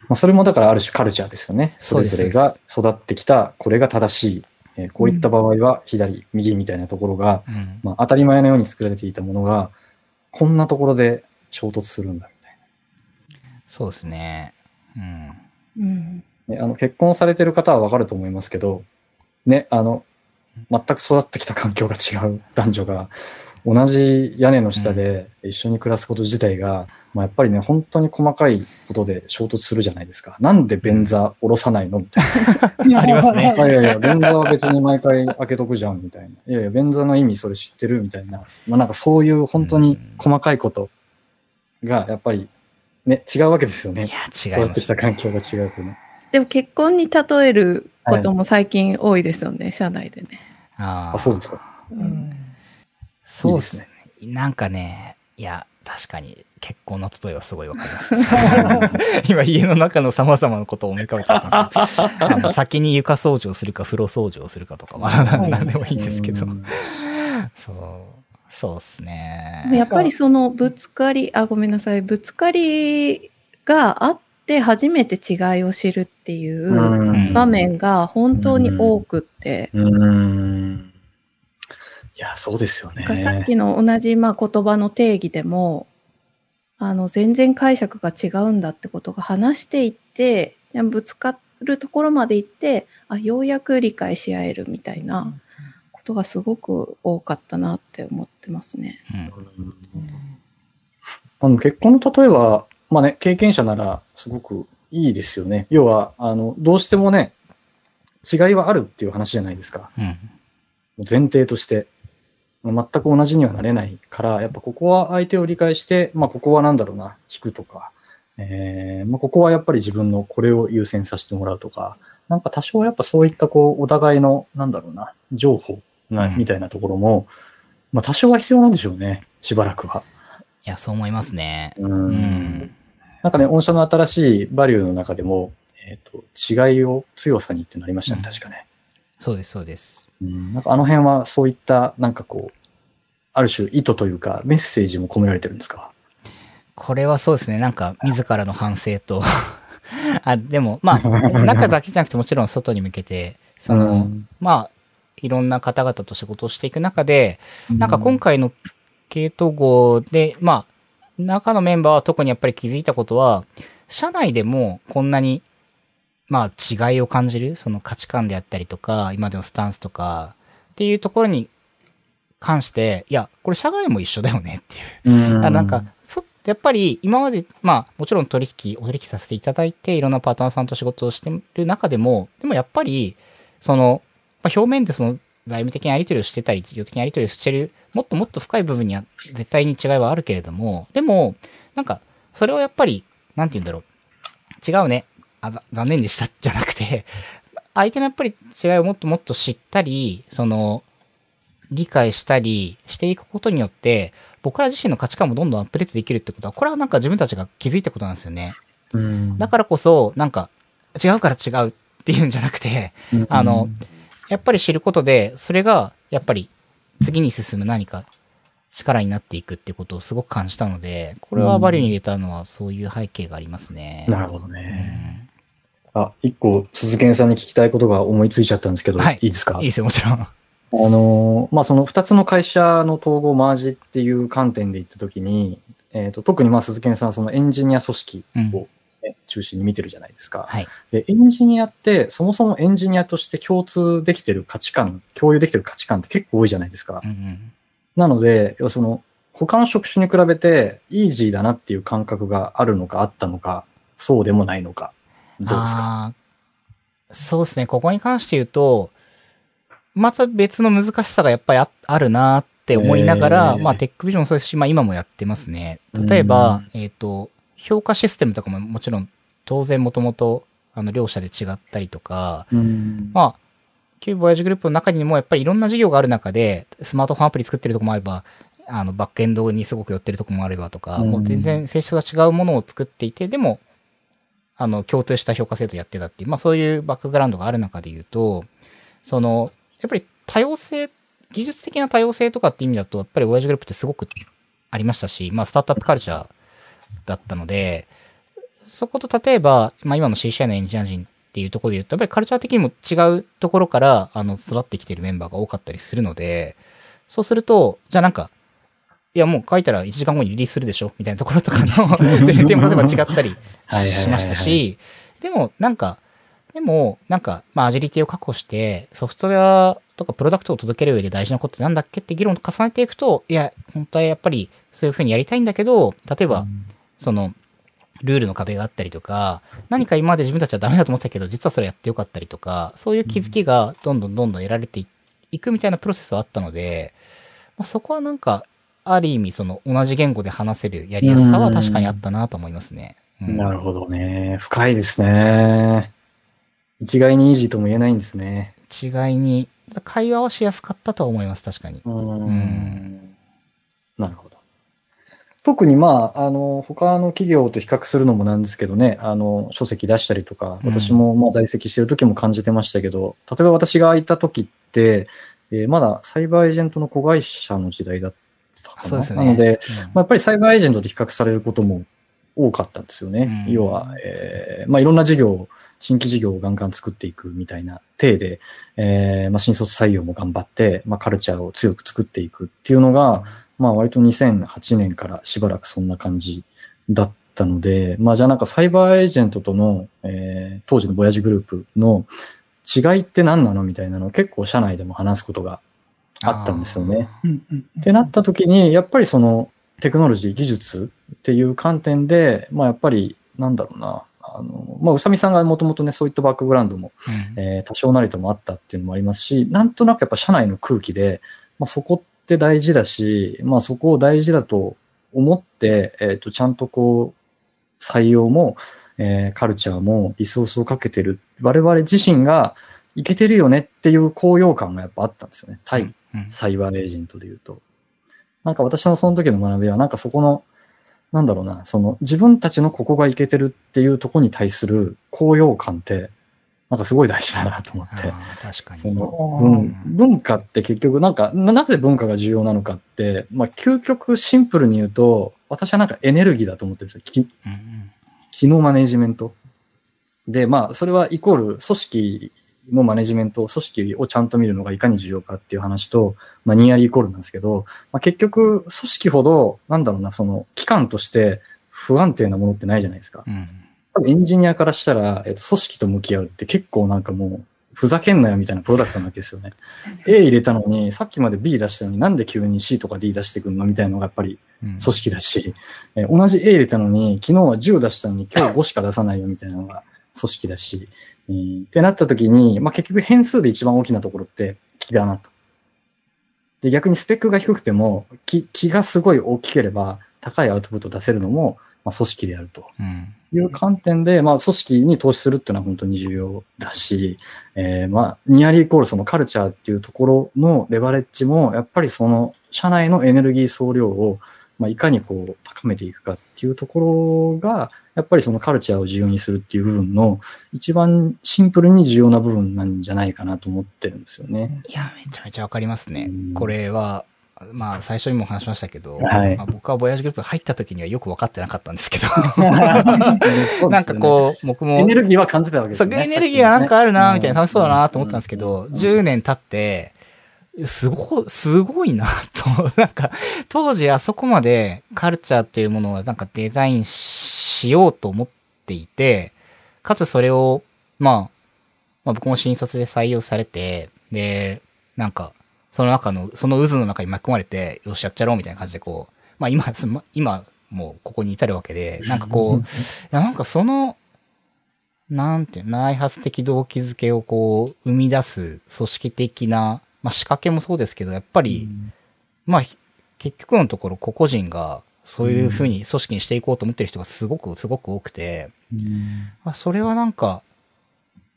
まあ、それもだからある種カルチャーですよね。それぞれが育ってきたこれが正しい、えー、こういった場合は左、うん、右みたいなところが、うん、まあ、当たり前のように作られていたものがこんなところで衝突するんだみたいな。そうですね、うん、ね、あの結婚されてる方は分かると思いますけどね、あの全く育ってきた環境が違う男女が同じ屋根の下で一緒に暮らすこと自体が、うん、まあ、やっぱりね、本当に細かいことで衝突するじゃないですか。なんで便座下ろさないのみたいな。ありますね。いやいや、便座は別に毎回開けとくじゃんみたいな。いやいや、便座の意味それ知ってるみたいな。まあなんかそういう本当に細かいことがやっぱりね、違うわけですよね。いや、違います。育ってきた環境が違うとね。でも結婚に例えることも最近多いですよね、はい、社内でね。ああ、そうですか。うん。そうですね。いいですね。なんかね、いや、確かに結婚の例えはすごいわかります、ね、今家の中のさまざまなことを思い浮かべてたんですけど、あの先に床掃除をするか風呂掃除をするかとかは何でもいいんですけど、そうそうですね。やっぱりそのぶつかりあごめんなさいぶつかりがあって初めて違いを知るっていう場面が本当に多くって。うーんうーんいやそうですよね。なんかさっきの同じまあ言葉の定義でもあの全然解釈が違うんだってことが話していってぶつかるところまでいって、あようやく理解し合えるみたいなことがすごく多かったなって思ってますね、うん、あの結婚の例えは、まあね、経験者ならすごくいいですよね。要はあのどうしてもね違いはあるっていう話じゃないですか、うん、前提として全く同じにはなれないから、やっぱここは相手を理解して、まあここはなんだろうな、引くとか、えー、まあここはやっぱり自分のこれを優先させてもらうとか、なんか多少やっぱそういったこう、お互いのなんだろうな、情報な、うん、みたいなところも、まあ多少は必要なんでしょうね、しばらくは。いや、そう思いますね。うん。うん、なんかね、御社の新しいバリューの中でも、えっと、違いを強さにってなりましたね、うん、確かね。そうです、そうです。うん、なんかあの辺はそういったなんかこうある種意図というかメッセージも込められてるんですか？これはそうですね。なんか自らの反省とあでもまあ中だけじゃなくてもちろん外に向けてその、うん、まあいろんな方々と仕事をしていく中でなんか今回の系統号でまあ中のメンバーは特にやっぱり気づいたことは社内でもこんなにまあ違いを感じるその価値観であったりとか今でのスタンスとかっていうところに関していやこれ社外も一緒だよねっていう、なんかそやっぱり今までまあもちろん取引お取引させていただいていろんなパートナーさんと仕事をしてる中でもでもやっぱりその、まあ、表面でその財務的なやり取りをしてたり事業的なやり取りをしてるもっともっと深い部分には絶対に違いはあるけれどもでもなんかそれをやっぱりなんて言うんだろう違うねあ残念でしたじゃなくて相手のやっぱり違いをもっともっと知ったりその理解したりしていくことによって僕ら自身の価値観もどんどんアップデートできるってことはこれはなんか自分たちが気づいたことなんですよね。うんだからこそなんか違うから違うっていうんじゃなくてあのやっぱり知ることでそれがやっぱり次に進む何か力になっていくってことをすごく感じたのでこれはバリューに入れたのはそういう背景がありますね。なるほどね、うんあ、一個、鈴賢さんに聞きたいことが思いついちゃったんですけど、はい、いいですか？いいですよ、もちろん。あの、まあ、その二つの会社の統合マージっていう観点で言ったときに、えっと、特にま、鈴賢さんはそのエンジニア組織を、ね、中心に見てるじゃないですか。はい。で、エンジニアって、そもそもエンジニアとして共通できてる価値観、共有できてる価値観って結構多いじゃないですか。うんうん、なので、その、他の職種に比べてイージーだなっていう感覚があるのかあったのか、そうでもないのか、どうですか？あ、そうですね。ここに関して言うと、また別の難しさがやっぱり あ, あるなって思いながら、えー、まあテックビジョンもそうですし、まあ今もやってますね。例えば、うん、えっと、評価システムとかももちろん当然もともとあの両社で違ったりとか、うん、まあ、旧ボヤージグループの中にもやっぱりいろんな事業がある中で、スマートフォンアプリ作ってるとこもあれば、あのバックエンドにすごく寄ってるとこもあればとか、うん、もう全然性質が違うものを作っていて、でも、あの、共通した評価制度やってたっていう、まあそういうバックグラウンドがある中で言うと、その、やっぱり多様性、技術的な多様性とかって意味だと、やっぱりボヤージグループってすごくありましたし、まあスタートアップカルチャーだったので、そこと例えば、まあ今の シーシーアイ のエンジニア人っていうところで言うと、やっぱりカルチャー的にも違うところから、あの、育ってきてるメンバーが多かったりするので、そうすると、じゃあなんか、いやもう書いたらいちじかんごにリリースするでしょみたいなところとかの点も例えば違ったりしましたし、でもなんか、でもなんか、まあアジリティを確保してソフトウェアとかプロダクトを届ける上で大事なことってなんだっけって議論を重ねていくと、いや、本当はやっぱりそういうふうにやりたいんだけど、例えば、その、ルールの壁があったりとか、何か今まで自分たちはダメだと思ってたけど、実はそれやってよかったりとか、そういう気づきがどんどんどんどん得られていくみたいなプロセスはあったので、まあ、そこはなんか、ある意味その同じ言語で話せるやりやすさは確かにあったなと思いますね。うん、なるほどね。深いですね。一概にイージーとも言えないんですね。一概に。会話はしやすかったとは思います、確かに。うんうん、なるほど。特にまあ、あの、他の企業と比較するのもなんですけどね、あの、書籍出したりとか、私もまあ在籍してる時も感じてましたけど、うん、例えば私がいた時って、えー、まだサイバーエージェントの子会社の時代だった。そうですね、なので、うんまあ、やっぱりサイバーエージェントと比較されることも多かったんですよね。うん、要は、えーまあ、いろんな事業、新規事業をガンガン作っていくみたいな体で、えーまあ、新卒採用も頑張って、まあ、カルチャーを強く作っていくっていうのが、うんまあ、割とにせんはちねんからしばらくそんな感じだったので、まあ、じゃあなんかサイバーエージェントとの、えー、当時のボヤージグループの違いって何なのみたいなのを結構社内でも話すことがあったんですよね。ってなった時に、やっぱりそのテクノロジー技術っていう観点で、まあやっぱりなんだろうな、あの、まあ宇佐美さんがもともとね、そういったバックグラウンドも、うんえー、多少なりともあったっていうのもありますし、なんとなくやっぱ社内の空気で、まあそこって大事だし、まあそこを大事だと思って、えっと、ちゃんとこう、採用も、えー、カルチャーもリソースをかけてる、我々自身がいけてるよねっていう高揚感がやっぱあったんですよね。対、うんサイバーエージェントで言うと。なんか私のその時の学びは、なんかそこの、なんだろうな、その自分たちのここがいけてるっていうところに対する高揚感って、なんかすごい大事だなと思って。確かに。その、うん、文化って結局なんか、なぜ文化が重要なのかって、まあ究極シンプルに言うと、私はなんかエネルギーだと思ってるんですよ。気、気のマネジメント。で、まあそれはイコール組織、のマネジメント、組織をちゃんと見るのがいかに重要かっていう話と、まあ、ニアリーイコールなんですけど、まあ、結局、組織ほど、なんだろうな、その、機関として不安定なものってないじゃないですか。うん、多分エンジニアからしたら、えっと、組織と向き合うって結構なんかもう、ふざけんなよみたいなプロダクトなわけですよね。A 入れたのに、さっきまで B 出したのになんで急に C とか D 出してくるのみたいなのがやっぱり組織だし、うんえ、同じ A 入れたのに、昨日はじゅう出したのに今日ごしか出さないよみたいなのが組織だし、ってなった時に、まあ、結局変数で一番大きなところって気だなと。で、逆にスペックが低くても、気、気がすごい大きければ高いアウトプットを出せるのも、まあ、組織であるという観点で、うん、まあ、組織に投資するっていうのは本当に重要だし、えー、まあ、ニアリーイコールそのカルチャーっていうところのレバレッジも、やっぱりその社内のエネルギー総量を、まあ、いかにこう高めていくかっていうところが、やっぱりそのカルチャーを重要にするっていう部分の一番シンプルに重要な部分なんじゃないかなと思ってるんですよね。いや、めちゃめちゃわかりますね。うん、これは、まあ最初にも話しましたけど、はいまあ、僕はボヤージグループ入った時にはよくわかってなかったんですけど、なんかこう、僕も。エネルギーは感じたわけですね。そう、エネルギーはなんかあるな、みたいな、楽しそうだなと思ったんですけど、じゅうねん経って、すご、すごいなと、なんか、当時あそこまでカルチャーっていうものはなんかデザインしようと思っていて、かつそれを、まあ、まあ僕も新卒で採用されて、で、なんか、その中の、その渦の中に巻き込まれて、よしやっちゃろうみたいな感じでこう、まあ今、今もうここに至るわけで、なんかこう、なんかその、なんていう、内発的動機づけをこう、生み出す組織的な、まあ仕掛けもそうですけど、やっぱり、うん、まあ結局のところ個々人が、そういうふうに組織にしていこうと思ってる人がすごくすごく多くて、うんまあ、それはなんか、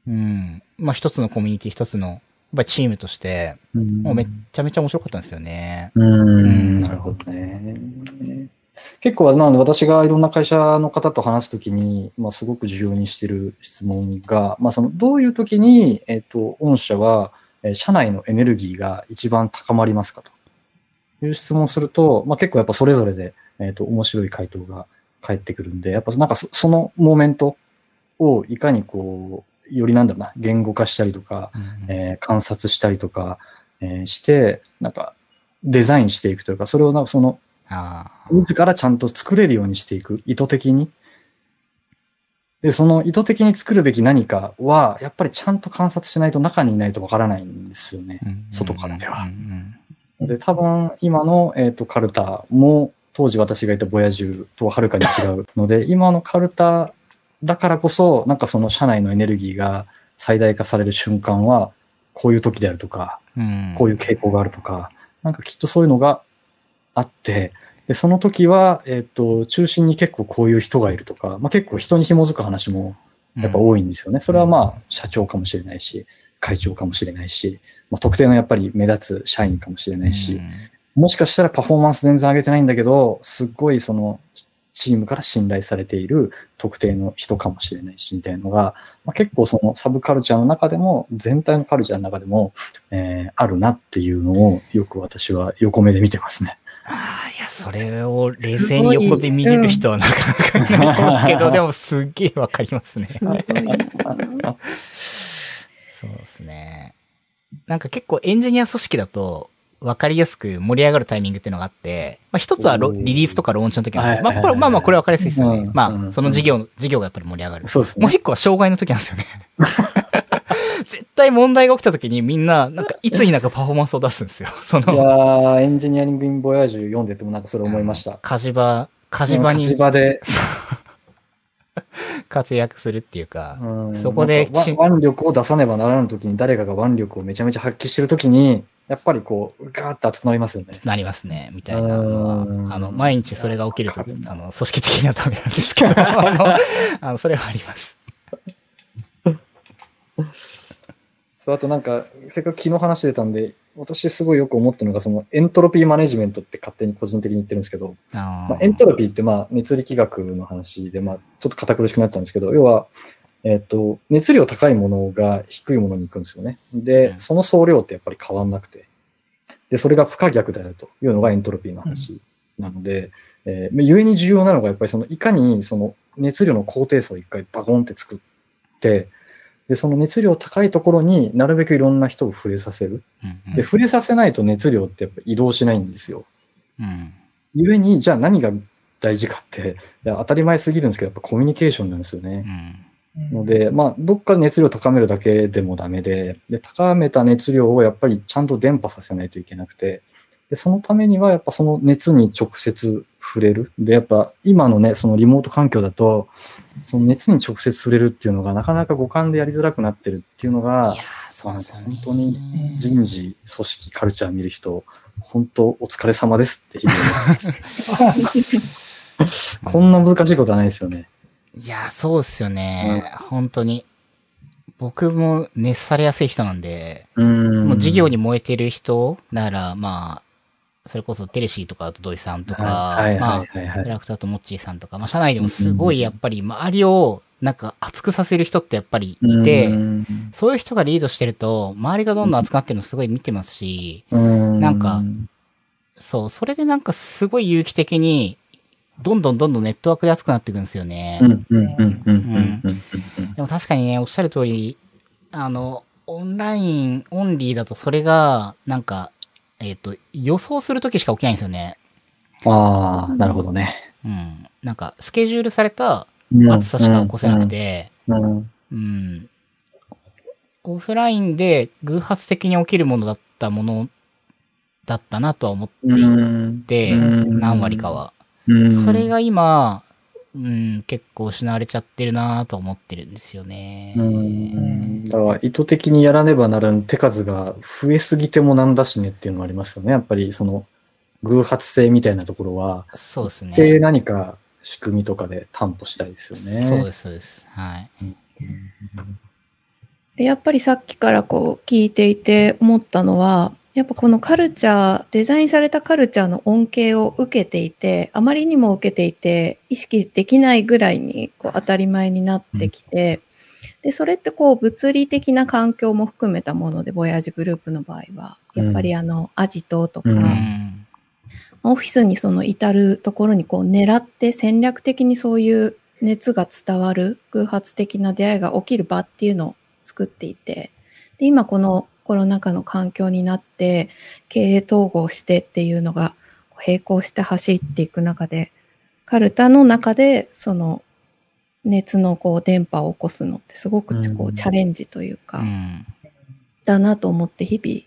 うん、まあ一つのコミュニティ、一つの、やっぱりチームとして、うん、もうめちゃめちゃ面白かったんですよね。うん、うん、なるほどね。結構、なので私がいろんな会社の方と話すときに、まあすごく重要にしてる質問が、まあその、どういうときに、えっと、御社は、社内のエネルギーが一番高まりますかという質問をすると、まあ結構やっぱそれぞれで、えっと、面白い回答が返ってくるんで、やっぱなんか そ, そのモーメントをいかにこう、よりなんだろうな、言語化したりとか、うんえー、観察したりとか、えー、して、なんかデザインしていくというか、それをなんかその、あ自らちゃんと作れるようにしていく、意図的に。で、その意図的に作るべき何かは、やっぱりちゃんと観察しないと中にいないとわからないんですよね、うんうんうん、外からでは。うんうん、で、多分今の、えっと、カルタも、当時私がいたボヤジュとははるかに違うので、今のカルタだからこそ、なんかその社内のエネルギーが最大化される瞬間は、こういう時であるとか、うん、こういう傾向があるとか、なんかきっとそういうのがあって、でその時は、えっと、中心に結構こういう人がいるとか、まあ、結構人に紐づく話もやっぱ多いんですよね。それはまあ、社長かもしれないし、会長かもしれないし、まあ、特定のやっぱり目立つ社員かもしれないし、うんもしかしたらパフォーマンス全然上げてないんだけど、すっごいそのチームから信頼されている特定の人かもしれないし、みたいなのが、まあ、結構そのサブカルチャーの中でも、全体のカルチャーの中でも、えー、あるなっていうのをよく私は横目で見てますね。ああ、いや、それを冷静に横で見れる人はなかなかいないですけど、でもすっげえわかりますね。そうですね。なんか結構エンジニア組織だと、わかりやすく盛り上がるタイミングっていうのがあって、まあ一つはリリースとかローンチの時なんですよ。まあこれまあまあこれはわかりやすいですよね。うん、まあその事業の、うん、事業がやっぱり盛り上がる。そうですね。もう一個は障害の時なんですよね。絶対問題が起きた時にみんな、なんかいつになんかパフォーマンスを出すんですよ。その。いやー、エンジニアリングインボヤージュ読んでてもなんかそれ思いました。火事場、火事場に。火事場で。活躍するっていうか、うんそこで。腕力を出さねばならぬ時に誰かが腕力をめちゃめちゃ発揮してる時に、やっぱりこう、ガーッと熱くなりますよね。なりますね、みたいなのは。あの、毎日それが起きると、あの、組織的にはダメなんですけど、あの、あのそれはあります。そう、あとなんか、せっかく昨日話出たんで、私すごいよく思ったのが、その、エントロピーマネジメントって勝手に個人的に言ってるんですけど、あまあ、エントロピーってまあ、熱力学の話で、まあ、ちょっと堅苦しくなったんですけど、要は、えっと、熱量高いものが低いものに行くんですよね。で、その総量ってやっぱり変わんなくて。で、それが不可逆であるというのがエントロピーの話なので、うん、えー、故に重要なのがやっぱりその、いかにその熱量の高低差を一回バゴンって作って、で、その熱量高いところになるべくいろんな人を触れさせる。で、触れさせないと熱量ってやっぱ移動しないんですよ。うん。故に、じゃあ何が大事かって、当たり前すぎるんですけど、やっぱコミュニケーションなんですよね。うんので、まあ、どっか熱量を高めるだけでもダメで、で、高めた熱量をやっぱりちゃんと伝播させないといけなくて、で、そのためにはやっぱその熱に直接触れる。で、やっぱ今のね、そのリモート環境だと、その熱に直接触れるっていうのがなかなか五感でやりづらくなってるっていうのが、いやそうですね、本当に人事、組織、カルチャー見る人、本当お疲れ様ですって日々思います。こんな難しいことはないですよね。いや、そうっすよね、うん。本当に。僕も熱されやすい人なんで、うんもう事業に燃えてる人なら、まあ、それこそテレシーとか、あと土井さんとか、はい、まあ、はいはいはいはい、フラクターとモッチーさんとか、まあ、社内でもすごいやっぱり周りをなんか熱くさせる人ってやっぱりいて、うんそういう人がリードしてると、周りがどんどん熱くなってるのすごい見てますし、うんなんか、そう、それでなんかすごい有機的に、どんどんどんどんネットワークで熱くなっていくんですよね。うんうんうんうんうん。でも確かにね、おっしゃる通り、あの、オンラインオンリーだとそれが、なんか、えっと、予想するときしか起きないんですよね。ああ、なるほどね。うん。なんか、スケジュールされた暑さしか起こせなくて、うんうんうん、うん。オフラインで偶発的に起きるものだったものだったなとは思っていて、何割かは。それが今、うん、結構失われちゃってるなと思ってるんですよね。うん。だから意図的にやらねばならぬ手数が増えすぎてもなんだしねっていうのはありますよね。やっぱりその偶発性みたいなところは、そうですね。で、何か仕組みとかで担保したいですよね。そうです、そうです。はい。うんでやっぱりさっきからこう聞いていて思ったのは、やっぱこのカルチャー、デザインされたカルチャーの恩恵を受けていて、あまりにも受けていて、意識できないぐらいにこう当たり前になってきて、で、それってこう物理的な環境も含めたもので、ボヤージグループの場合は、やっぱりあのアジトとか、うん、オフィスにその至るところにこう狙って戦略的にそういう熱が伝わる偶発的な出会いが起きる場っていうのを作っていて、で、今このコロナ禍の環境になって経営統合してっていうのが並行して走っていく中で、カルタの中でその熱のこう電波を起こすのってすごくこうチャレンジというか、うん、だなと思って日々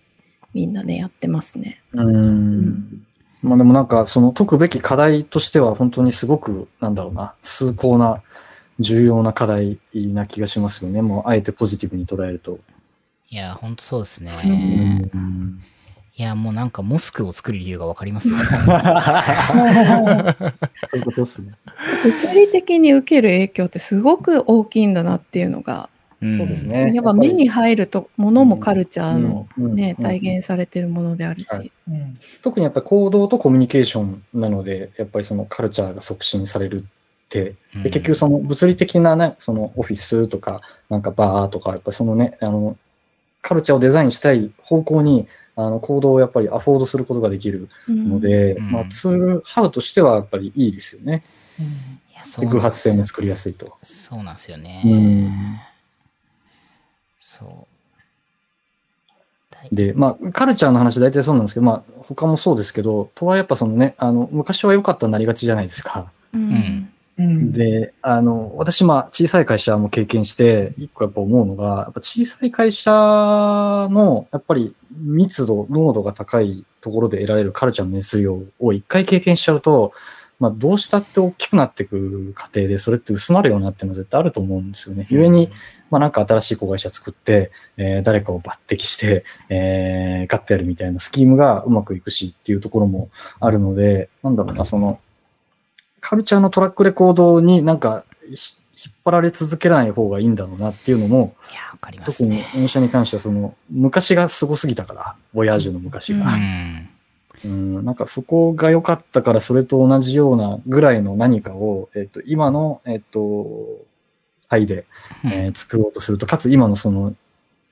みんなねやってますね。うん、うん、まあでもなんかその解くべき課題としては本当にすごくなんだろうな、崇高な重要な課題な気がしますよね。もうあえてポジティブに捉えると。いや、ほんとそうですね。うん、いや、もうなんかモスクを作る理由がわかりますよね。そういうことですね。物理的に受ける影響ってすごく大きいんだなっていうのが、うん、そうですね。やっぱ目に入るとものもカルチャーの、ね、うんうん、体現されてるものであるし、はい、うん、特にやっぱり行動とコミュニケーションなので、やっぱりそのカルチャーが促進される。で結局その物理的なね、そのオフィスとかなんかバーとか、やっぱりそのね、あのカルチャーをデザインしたい方向にあの行動をやっぱりアフォードすることができるので、うん、まあ、ツールハウとしてはやっぱりいいですよね。うん、いや、そうなんですよ。偶発性も作りやすいと。そうなんですよね。うん、そう。で、まあ、カルチャーの話大体そうなんですけど、まあ、他もそうですけど、とはやっぱそのね、あの昔は良かったになりがちじゃないですか。うん、で、あの、私、まあ、小さい会社も経験して、一個やっぱ思うのが、やっぱ小さい会社の、やっぱり密度、濃度が高いところで得られるカルチャーの熱量を一回経験しちゃうと、まあ、どうしたって大きくなっていく過程で、それって薄まるようになってるのは絶対あると思うんですよね。故に、まあ、なんか新しい子会社作って、えー、誰かを抜擢して、えー、ガッとやるみたいなスキームがうまくいくしっていうところもあるので、なんだろうな、その、カルチャーのトラックレコードになんか引っ張られ続けない方がいいんだろうなっていうのも、いや、わかりますね。特に御社に関してはその昔がすごすぎたから、ボヤージュの昔が。うんうん、なんかそこが良かったから、それと同じようなぐらいの何かを、えっと、今の、えっと、範囲で、えー、作ろうとすると、かつ今のその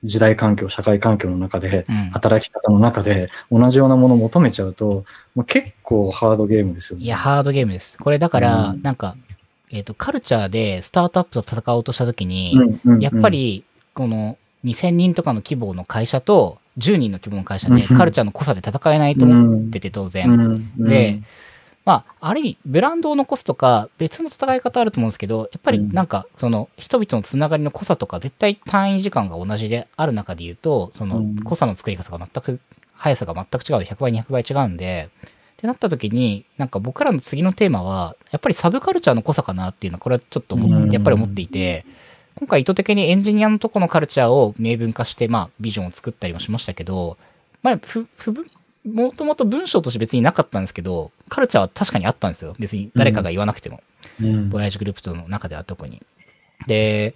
時代環境、社会環境の中で、うん、働き方の中で、同じようなものを求めちゃうと、まあ、結構ハードゲームですよね。いや、ハードゲームです。これだから、うん、なんか、えっと、カルチャーでスタートアップと戦おうとしたときに、うんうんうん、やっぱり、このにせんにんとかの規模の会社と、じゅうにんの規模の会社で、カルチャーの濃さで戦えないと思ってて、当然。うんうんうん、で、まあ、ある意味、ブランドを残すとか、別の戦い方あると思うんですけど、やっぱりなんか、その、人々のつながりの濃さとか、絶対単位時間が同じである中で言うと、その、濃さの作り方が全く、速さが全く違うで、ひゃくばい、にひゃくばい違うんで、ってなった時に、なんか僕らの次のテーマは、やっぱりサブカルチャーの濃さかなっていうのは、これはちょっと、やっぱり思っていて、今回意図的にエンジニアのとこのカルチャーを明文化して、まあ、ビジョンを作ったりもしましたけど、まあ、ふ、ふぶ、もともと文章として別になかったんですけど、カルチャーは確かにあったんですよ。別に誰かが言わなくても。うん、ボヤージグループとの中では特に。で、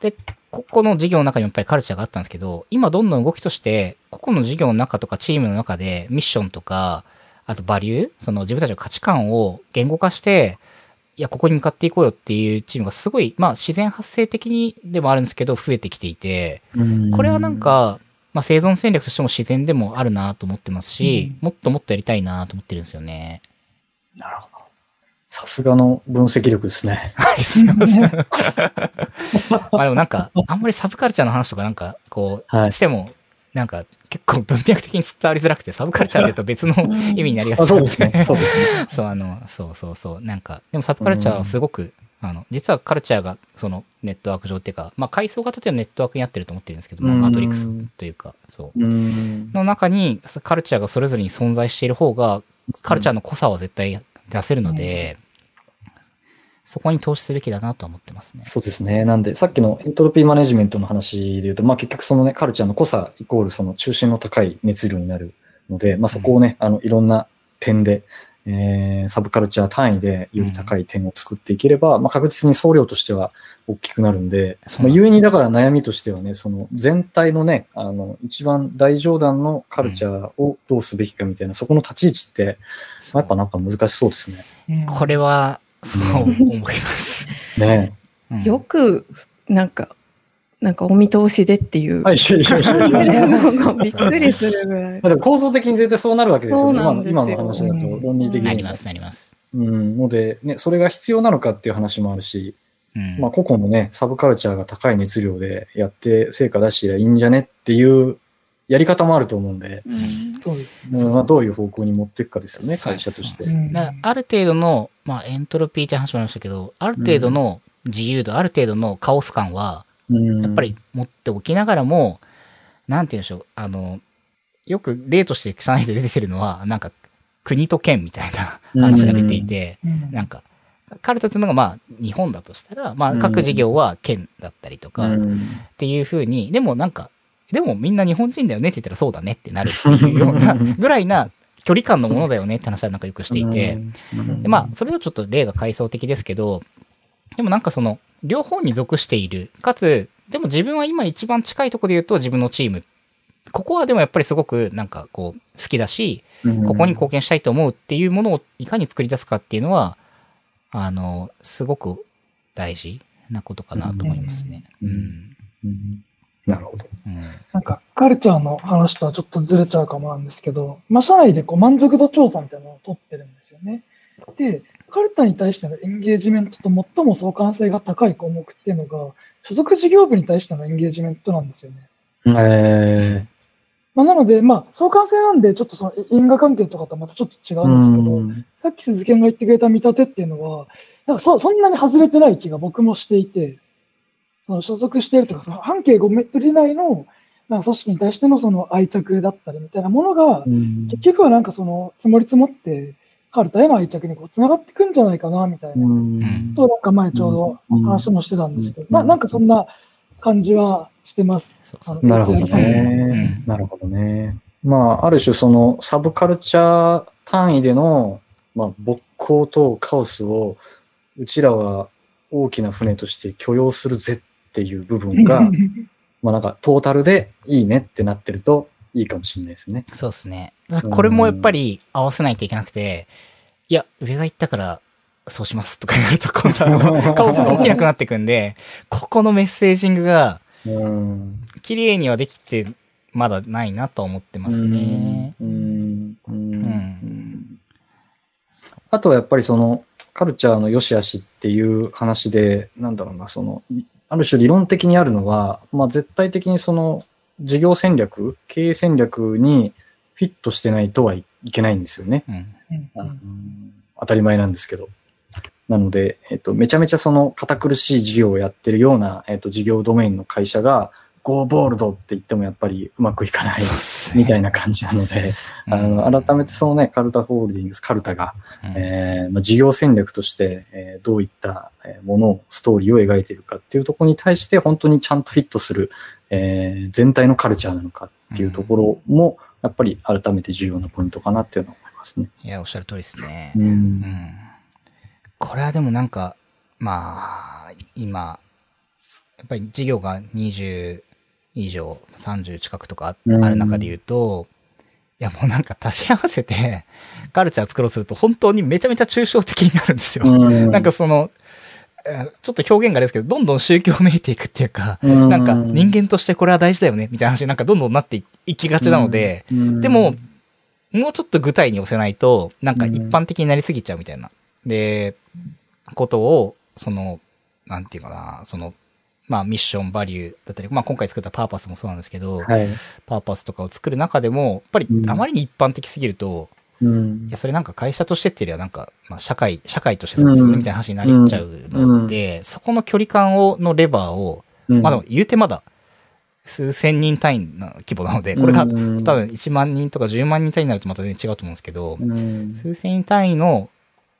で、ここの事業の中にもやっぱりカルチャーがあったんですけど、今どんどん動きとして、ここの事業の中とかチームの中でミッションとか、あとバリュー、その自分たちの価値観を言語化して、いや、ここに向かっていこうよっていうチームがすごい、まあ自然発生的にでもあるんですけど、増えてきていて、これはなんか、まあ、生存戦略としても自然でもあるなと思ってますし、うん、もっともっとやりたいなと思ってるんですよね。なるほど。さすがの分析力ですね。はい、すいません。まあでもなんか、あんまりサブカルチャーの話とかなんか、こう、はい、しても、なんか結構文脈的に伝わりづらくて、サブカルチャーで言うと別の意味になりがちなんですね。そうですね。そうですね。そう、あの、そうそうそう。なんか、でもサブカルチャーはすごく、うん、あの実はカルチャーがそのネットワーク上っていうか、まあ、階層型というのはネットワークになってると思ってるんですけども、マトリックスというかそうの中にカルチャーがそれぞれに存在している方がカルチャーの濃さは絶対出せるので、そこに投資すべきだなと思ってますね。そうですね。なんでさっきのエントロピーマネジメントの話で言うと、まあ、結局その、ね、カルチャーの濃さイコールその中心の高い熱量になるので、まあ、そこをね、うん、あのいろんな点でえー、サブカルチャー単位でより高い点を作っていければ、うんまあ、確実に総量としては大きくなるんで、まあ、故にだから悩みとしてはね、その全体のね、あの一番大上段のカルチャーをどうすべきかみたいな、うん、そこの立ち位置って、まあ、やっぱなんか難しそうですね。うん、これはそう思います。ねえ、うん、よくなんかなんかお見通しでっていう、はい、びっくりするぐらい。だから構造的に絶対そうなるわけですよね。よ今の話だと論理的になりますなります。うん、ので、ね、それが必要なのかっていう話もあるし、うん、まあ個々のねサブカルチャーが高い熱量でやって成果出してりゃいいんじゃねっていうやり方もあると思うんで、うん、そうですね。まあどういう方向に持っていくかですよね、会社として。うん、だある程度のまあエントロピーって話もありましたけど、ある程度の自由度、うん、ある程度のカオス感はやっぱり持っておきながらも、なんて言うんでしょう、あの、よく例として社内で出てるのは、なんか国と県みたいな話が出ていて、うん、なんか、カルタっていうのがまあ日本だとしたら、まあ各事業は県だったりとか、っていうふうに、でもなんか、でもみんな日本人だよねって言ったらそうだねってなるっていうようなぐらいな距離感のものだよねって話はなんかよくしていて、でまあそれはちょっと例が階層的ですけど、でもなんかその、両方に属している。かつ、でも自分は今一番近いところで言うと自分のチーム。ここはでもやっぱりすごくなんかこう好きだし、うん、ここに貢献したいと思うっていうものをいかに作り出すかっていうのは、あの、すごく大事なことかなと思いますね。うんうんうん、なるほど、うん。なんかカルチャーの話とはちょっとずれちゃうかもなんですけど、まあ、社内でこう満足度調査みたいなのを取ってるんですよね。で、カルタに対してのエンゲージメントと最も相関性が高い項目っていうのが所属事業部に対してのエンゲージメントなんですよね。えーまあ、なので、まあ、相関性なんでちょっとその因果関係とかとはまたちょっと違うんですけど、さっき鈴木が言ってくれた見立てっていうのはなんか そ, そんなに外れてない気が僕もしていて、その所属しているとかその半径ごメートル以内のなんか組織に対してのその愛着だったりみたいなものが結局はなんかその積もり積もってカルタへの愛着にこう繋がってくんじゃないかなみたいなと、なんか前ちょうど話もしてたんですけど、な, なんかそんな感じはしてます。そうそうなるほどね。なるほどね。まあある種そのサブカルチャー単位でのまあ勃興とカオスをうちらは大きな船として許容するぜっていう部分がまあなんかトータルでいいねってなってると。いいかもしれないですね。そうですね。これもやっぱり合わせないといけなくて、いや、上が言ったからそうしますとかやると今度カオスが起きなくなっていくんで、ここのメッセージングが綺麗にはできてまだないなと思ってますね。うんうんうん、あとはやっぱりそのカルチャーの良し悪しっていう話で、なんだろうな、そのある種理論的にあるのは、まあ絶対的にその事業戦略、経営戦略にフィットしてないとはいけないんですよね。うん、あの当たり前なんですけど。なので、えっと、めちゃめちゃその堅苦しい事業をやってるような、えっと、事業ドメインの会社が、ゴーボールドって言ってもやっぱりうまくいかないみたいな感じなので、あの改めてそのね、カルタホールディングス、カルタが、えーまあ、事業戦略として、えー、どういったものを、ストーリーを描いているかっていうところに対して本当にちゃんとフィットする、えー、全体のカルチャーなのかっていうところも、やっぱり改めて重要なポイントかなっていうのは思いますね。いや、おっしゃる通りですね。うんうん、これはでもなんか、まあ、今、やっぱり事業がにじゅう、以上さんじゅう近くとかある中で言うと、いやもうなんか足し合わせてカルチャー作ろうすると本当にめちゃめちゃ抽象的になるんですよ。なんかそのちょっと表現があれですけど、どんどん宗教めいていくっていうか、なんか人間としてこれは大事だよねみたいな話になんかどんどんなっていきがちなので、でももうちょっと具体に寄せないとなんか一般的になりすぎちゃうみたいなでことを、そのなんていうかな、そのまあ、ミッションバリューだったり、まあ、今回作ったパーパスもそうなんですけど、はい、パーパスとかを作る中でもやっぱりあまりに一般的すぎると、うん、いやそれなんか会社としてっていうよりはなんか、まあ、社会、社会としてそうですねみたいな話になっちゃうので、うん、そこの距離感をのレバーを、うん、まあでも言うてまだ数千人単位の規模なので、これが多分いちまんにんとかじゅうまんにん単位になるとまた全然違うと思うんですけど、うん、数千人単位の、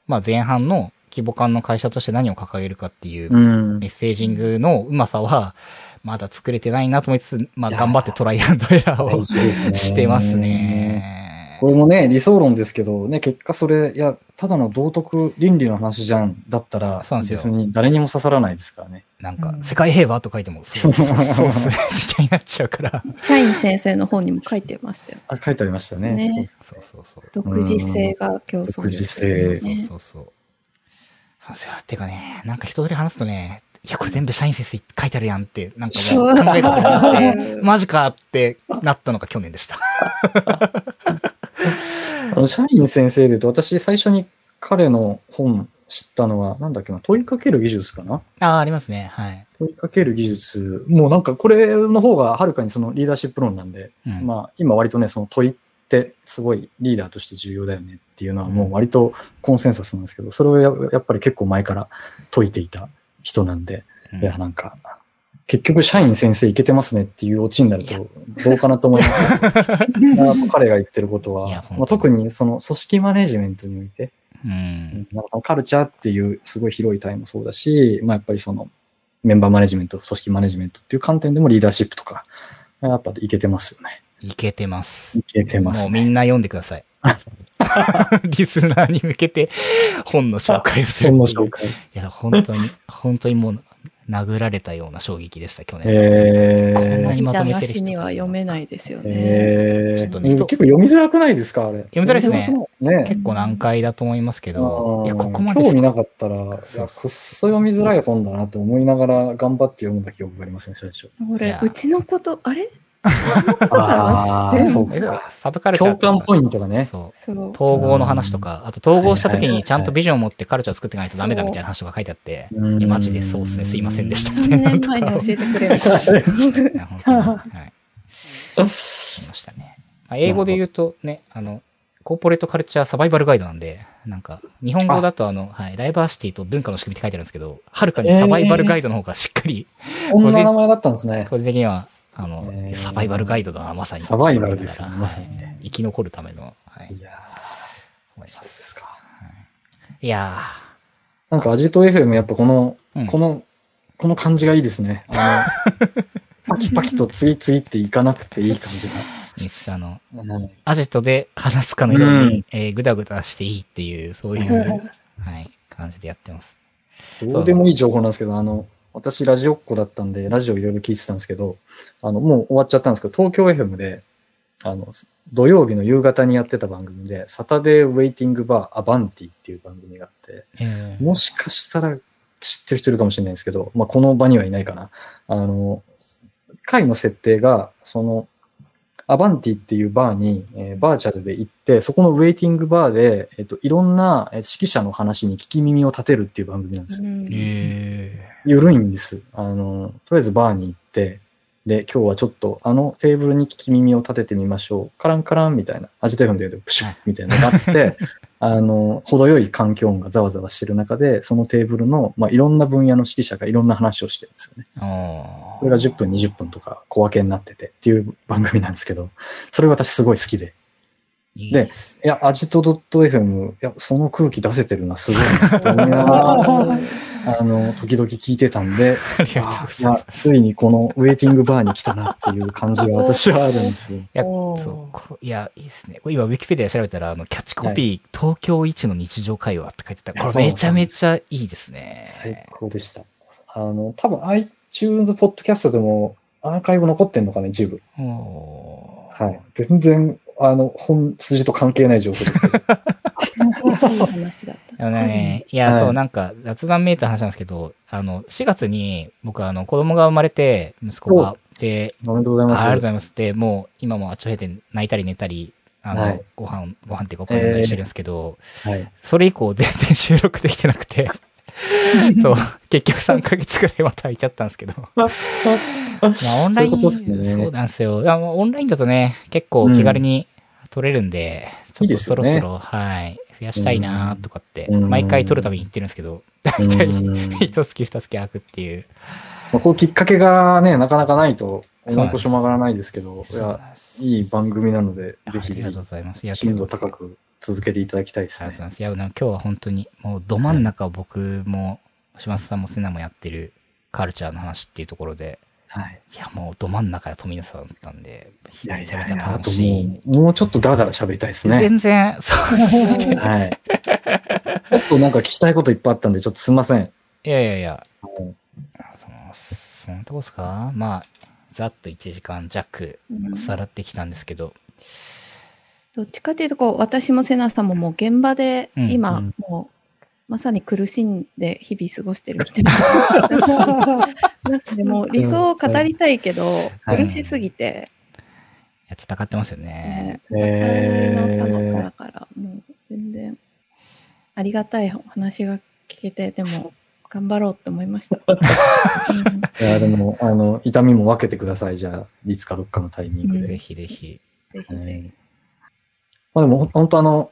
まあ、前半の規模感の会社として何を掲げるかっていうメッセージングのうまさはまだ作れてないなと思いつつ、まあ、頑張ってトライアンドエラーをしてますね。これもね理想論ですけどね、結果それいやただの道徳倫理の話じゃんだったら別に誰にも刺さらないですからね。なんか世界平和と書いてもそうそうそうみたいになっちゃうから社員先生の本にも書いてましたよ。あ、書いてありましたね。ね、そうそうそう、独自性が競争ですよね。独自性、そうそうそう、そうですよ。てかね、なんか一通り話すとね、いやこれ全部社員先生書いてあるやんってなんかもう考え方になってマジかってなったのが去年でした。あの社員先生で言うと、私最初に彼の本知ったのはなんだっけな、問いかける技術かな。ああ、ありますね、はい。問いかける技術、もうなんかこれの方がはるかにそのリーダーシップ論なんで、うん、まあ今割とねその問いすごいリーダーとして重要だよねっていうのはもう割とコンセンサスなんですけど、それを や, やっぱり結構前から解いていた人なんで、いやなんか結局社員先生イケてますねっていうオチになるとどうかなと思いますけど彼が言ってることは、まあ、特にその組織マネジメントにおいて、うん、なんかカルチャーっていうすごい広い単位もそうだし、まあ、やっぱりそのメンバーマネジメント、組織マネジメントっていう観点でもリーダーシップとかやっぱイケてますよね。いけてます。いけてます、ね。もうみんな読んでください。リスナーに向けて本の紹介をする。本の紹介。いや、本当に、本当にもう殴られたような衝撃でした、去年。えー、こんなにまとめてる人には読めないですよね。えー、ちょっとね、結構読みづらくないですか、あれ。読みづらいですね。ね、結構難解だと思いますけど、いや、ここまで。興味なかったら、いや、くっそ読みづらい本だなと思いながら頑張って読んだ記憶がありますね、最初。俺、うちのこと、あれあそうか、サブカルチャーとか共感ポイントがね、そう統合の話とか、あと統合した時にちゃんとビジョンを持ってカルチャーを作っていかないとダメだみたいな話とか書いてあって、いやマジでそうですね、すいませんでしたってにねんまえに教えてくれました本当に、はい、ましたね。まあ、英語で言うとね、あのコーポレートカルチャーサバイバルガイドなんで、なんか日本語だとあの、はい、ダイバーシティと文化の仕組みって書いてあるんですけど、はるかにサバイバルガイドの方がしっかり、こんな名前だったんですね。個人的にはあのサバイバルガイドだな、まさに。サバイバルですよね、まさに、ね、生き残るための。はい、いやー、そうですか。はい、いやー、なんかアジト エフエム やっぱこの、うん、この、この感じがいいですね。あのパキパキと次々っていかなくていい感じが。あの、うん、アジトで話すかのように、うん、えー、ぐだぐだしていいっていう、そういう、はい、感じでやってます。どうでもいい情報なんですけど、あの、私、ラジオっ子だったんで、ラジオいろいろ聞いてたんですけど、あの、もう終わっちゃったんですけど、東京 エフエム で、あの、土曜日の夕方にやってた番組で、サタデーウェイティングバーアバンティっていう番組があって、えー、もしかしたら知ってる人いるかもしれないんですけど、まあ、この場にはいないかな。あの、会の設定が、その、アバンティっていうバーに、えー、バーチャルで行って、そこのウェイティングバーで、えっと、いろんな指揮者の話に聞き耳を立てるっていう番組なんですよ。えー、緩いんです。あの、とりあえずバーに行って、で、今日はちょっとあのテーブルに聞き耳を立ててみましょう。カランカランみたいな、アジト エフエム でプシュッみたいなのがあって、あの、程よい環境音がざわざわしてる中で、そのテーブルの、まあ、いろんな分野の指揮者がいろんな話をしてるんですよね。あ、これがじゅっぷん、にじゅっぷんとか小分けになっててっていう番組なんですけど、それ私すごい好きで。いい で, すで、いや、アジト .fm、いや、その空気出せてるな、すごいなと思いながら、あの、時々聞いてたんで、ありがとうございます。ついにこのウェイティングバーに来たなっていう感じが私はあるんですよ。いや、そう、いや、いいですね。今、ウィキペディア調べたら、あの、キャッチコピー、はい、東京一の日常会話って書いてた。これめちゃめちゃいいですね。最高でした。あの、多分 iTunes ポッドキャストでもアーカイブ残ってんのかな、一部。はい。全然、あの、本筋と関係ない情報ですけど。いい話だった。ね、いや、はい、そう、なんか、雑談めいた話なんですけど、あの、しがつに、僕、あの、子供が生まれて、息子が、で、おめでとうございます。ありがとうございます。で、もう、今もあっちょへで泣いたり寝たり、あの、はい、ご飯、ご飯っていうか、おかゆしてるんですけど、えーはい、それ以降、全然収録できてなくて、そう、結局さんかげつくらいまた空いちゃったんですけど。まあ、オンライン、そうなんですよ。オンラインだとね、結構気軽に取れるんで、ちょっとそろそろいい、ね、はい、増やしたいなとかって、毎回取るたびに言ってるんですけど、大体一月二月空くっていう。まあ、こうきっかけがね、なかなかないと、思い越しも上がらないですけど、いや、いい番組なので、ぜひ、頻度高く続けていただきたいですね。いや、でも今日は本当に、もうど真ん中を僕も、島津さんも瀬名もやってるカルチャーの話っていうところで、はい、いやもうど真ん中や富野さんだったんで、めちゃめちゃ楽しい。いやいやいや、もう、もうちょっとダラダラ喋りたいですね。全然、そうですね。はい。ちょっとなんか聞きたいこといっぱいあったんで、ちょっとすみません。いやいやいや。うん、その、そのとこですか？まあ、ざっといちじかん弱、さらってきたんですけど。うん、どっちかというとこう、私も瀬名さんももう現場で今、うんうん、もう、まさに苦しんで日々過ごしてるみたいな。なんかでも理想を語りたいけど、苦しすぎて。いや、戦ってますよね。戦いのさなかだから、もう全然ありがたい話が聞けて、でも頑張ろうと思いました。いや、でもあの、痛みも分けてください、じゃあ、いつかどっかのタイミングで。うん、ぜひぜひ。ぜひぜひ。まあでも、本当あの、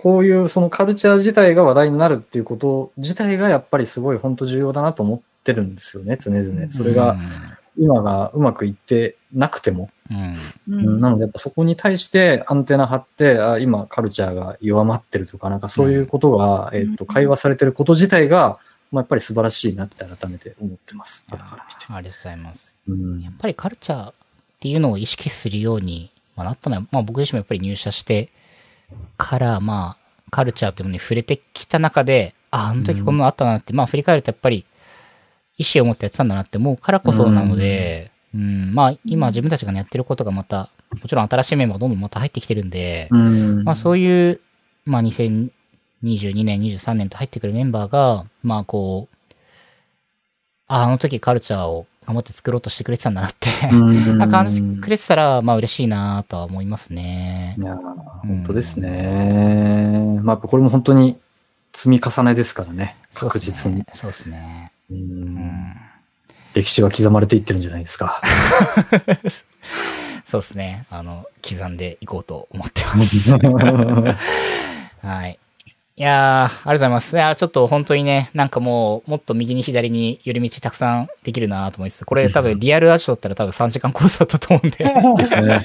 こういうそのカルチャー自体が話題になるっていうこと自体がやっぱりすごい本当重要だなと思ってるんですよね、常々。それが今がうまくいってなくても。うんうん、なのでやっぱそこに対してアンテナ張って、あ、今カルチャーが弱まってるとか、なんかそういうことが、うん、えっと、会話されてること自体が、まあ、やっぱり素晴らしいなって改めて思ってます。あ、ありがとうございます、うん。やっぱりカルチャーっていうのを意識するようになったのは、まあ僕自身もやっぱり入社して、から、まあ、カルチャーというものに触れてきた中で、あ、あの時こんなのあったなって、うん、まあ、振り返るとやっぱり、意思を持ってやってたんだなって思うからこそなので、うんうん、まあ、今自分たちが、ね、やってることがまた、もちろん新しいメンバーどんどんまた入ってきてるんで、うん、まあ、そういう、まあ、にせんにじゅうにねん、にじゅうさんねんと入ってくるメンバーが、まあ、こう、あ、あの時カルチャーを頑張って作ろうとしてくれてたんだなってな感じてくれてたら、まあ嬉しいなとは思いますね。いや、本当ですね。うん、まあこれも本当に積み重ねですからね。確実に。そうですね。うーん、うん、歴史が刻まれていってるんじゃないですか。そうですね。あの、刻んでいこうと思ってます。はい。いやー、ありがとうございます。いや、ちょっと本当にね、なんかもう、もっと右に左に寄り道たくさんできるなと思いつつ、これ多分リアルアジトだったら多分さんじかんコースだったと思うんで。ですね。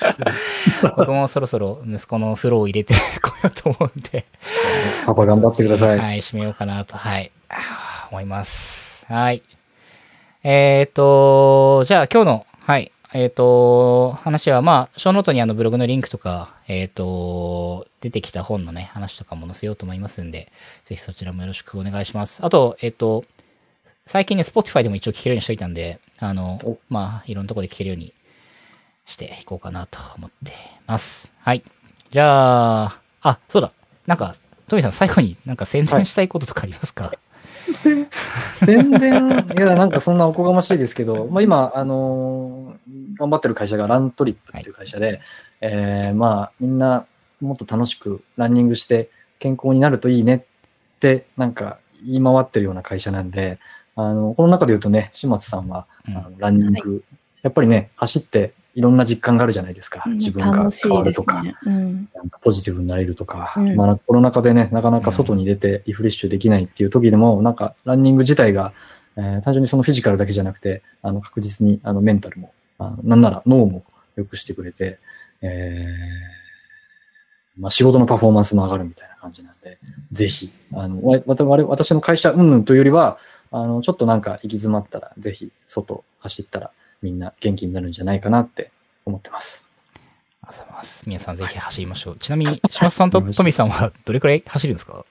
僕もそろそろ息子の風呂を入れてこようと思うんで。パパ頑張ってください。はい、締めようかなと、はい、思います。はい。えっと、じゃあ今日の、はい、えっと、話は、まあ、ショーノートにあのブログのリンクとか、えっと、出てきた本のね、話とかも載せようと思いますんで、ぜひそちらもよろしくお願いします。あと、えっと、最近ね、Spotify でも一応聴けるようにしといたんで、あの、まあ、いろんなとこで聴けるようにしていこうかなと思ってます。はい。じゃあ、あ、そうだ。なんか、トミーさん最後になんか宣伝したいこととかありますか？はい、宣伝、いや、なんかそんなおこがましいですけど、まあ、今、あのー、頑張ってる会社がラントリップっていう会社で、はい、えー、まあ、みんなもっと楽しくランニングして健康になるといいねって、なんか言い回ってるような会社なんで、あの、この中で言うとね、島津さんは、うん、あのランニング、はい、やっぱりね、走っていろんな実感があるじゃないですか。うん、自分が変わるとか、ね、うん、なんかポジティブになれるとか、うん、まあ、コロナ禍でね、なかなか外に出てリフレッシュできないっていう時でも、うん、なんかランニング自体が、えー、単純にそのフィジカルだけじゃなくて、あの、確実にあのメンタルも、あの、なんなら脳も良くしてくれて、えー、まあ、仕事のパフォーマンスも上がるみたいな感じなんで、うん、ぜひ、あの、わ、わ、私の会社うんぬんというよりは、あの、ちょっとなんか行き詰まったら、ぜひ外走ったら、みんな元気になるんじゃないかなって思ってます。ありがとうございます。皆さんぜひ走りましょう。ちなみに、島津さんとトミーさんはどれくらい走るんですか？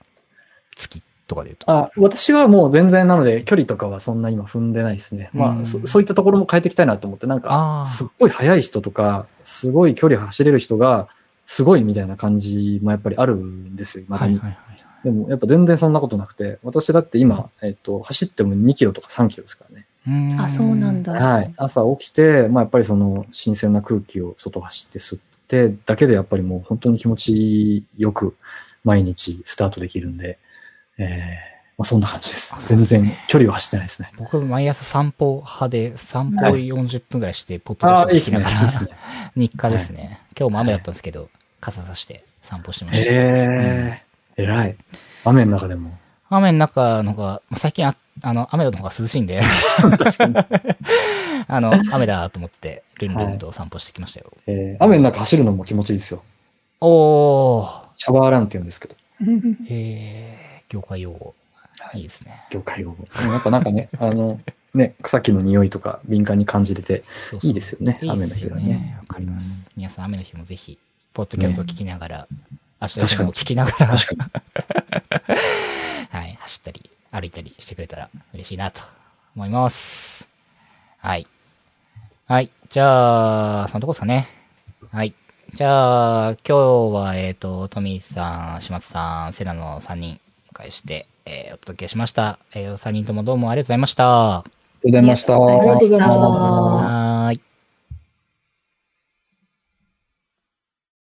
月とかで言うと。あ、私はもう全然なので、距離とかはそんな今踏んでないですね。まあ、うん、そ、そういったところも変えていきたいなと思って、なんか、すっごい速い人とか、すごい距離走れる人が、すごいみたいな感じもやっぱりあるんですよ、まだに。はいはいはい、でも、やっぱ全然そんなことなくて、私だって今、えっと、走ってもにキロとかさんキロですからね。あ、そうなんだ。はい。朝起きて、まあやっぱりその新鮮な空気を外走って吸ってだけでやっぱりもう本当に気持ちよく毎日スタートできるんで、えー、まあそんな感じです。全然距離は走ってないですね。僕毎朝散歩派で散歩よんじゅっぷんぐらいしてポッドキャストを聞きながら、はい、日課ですね。今日も雨だったんですけど、はい、傘さして散歩してました。へえー、うん、偉い。雨の中でも。雨の中のが、最近あ、あの、雨の方が涼しいんで確かにあの、雨だと思って、ルンルンと散歩してきましたよ。はい、えー、雨の中走るのも気持ちいいですよ。おー。シャワーランって言うんですけど。えー、業界用語。いいですね。業界用語。やっぱなんかね、あの、ね、草木の匂いとか敏感に感じれて、いいですよね、そうそう、雨の日はね。わかります。皆さん、雨の日もぜひ、ポッドキャストを聞きながら、明日の日も聞きながら、確かにはい、走ったり、歩いたりしてくれたら嬉しいなと思います。はい。はい、じゃあ、そのとこですかね。はい。じゃあ、今日は、えっと、トミーさん、島津さん、セナのさんにんお迎えして、えー、お届けしました。えー、おさんにんともどうもありがとうございました。ありがとうございました。ありがとうございました。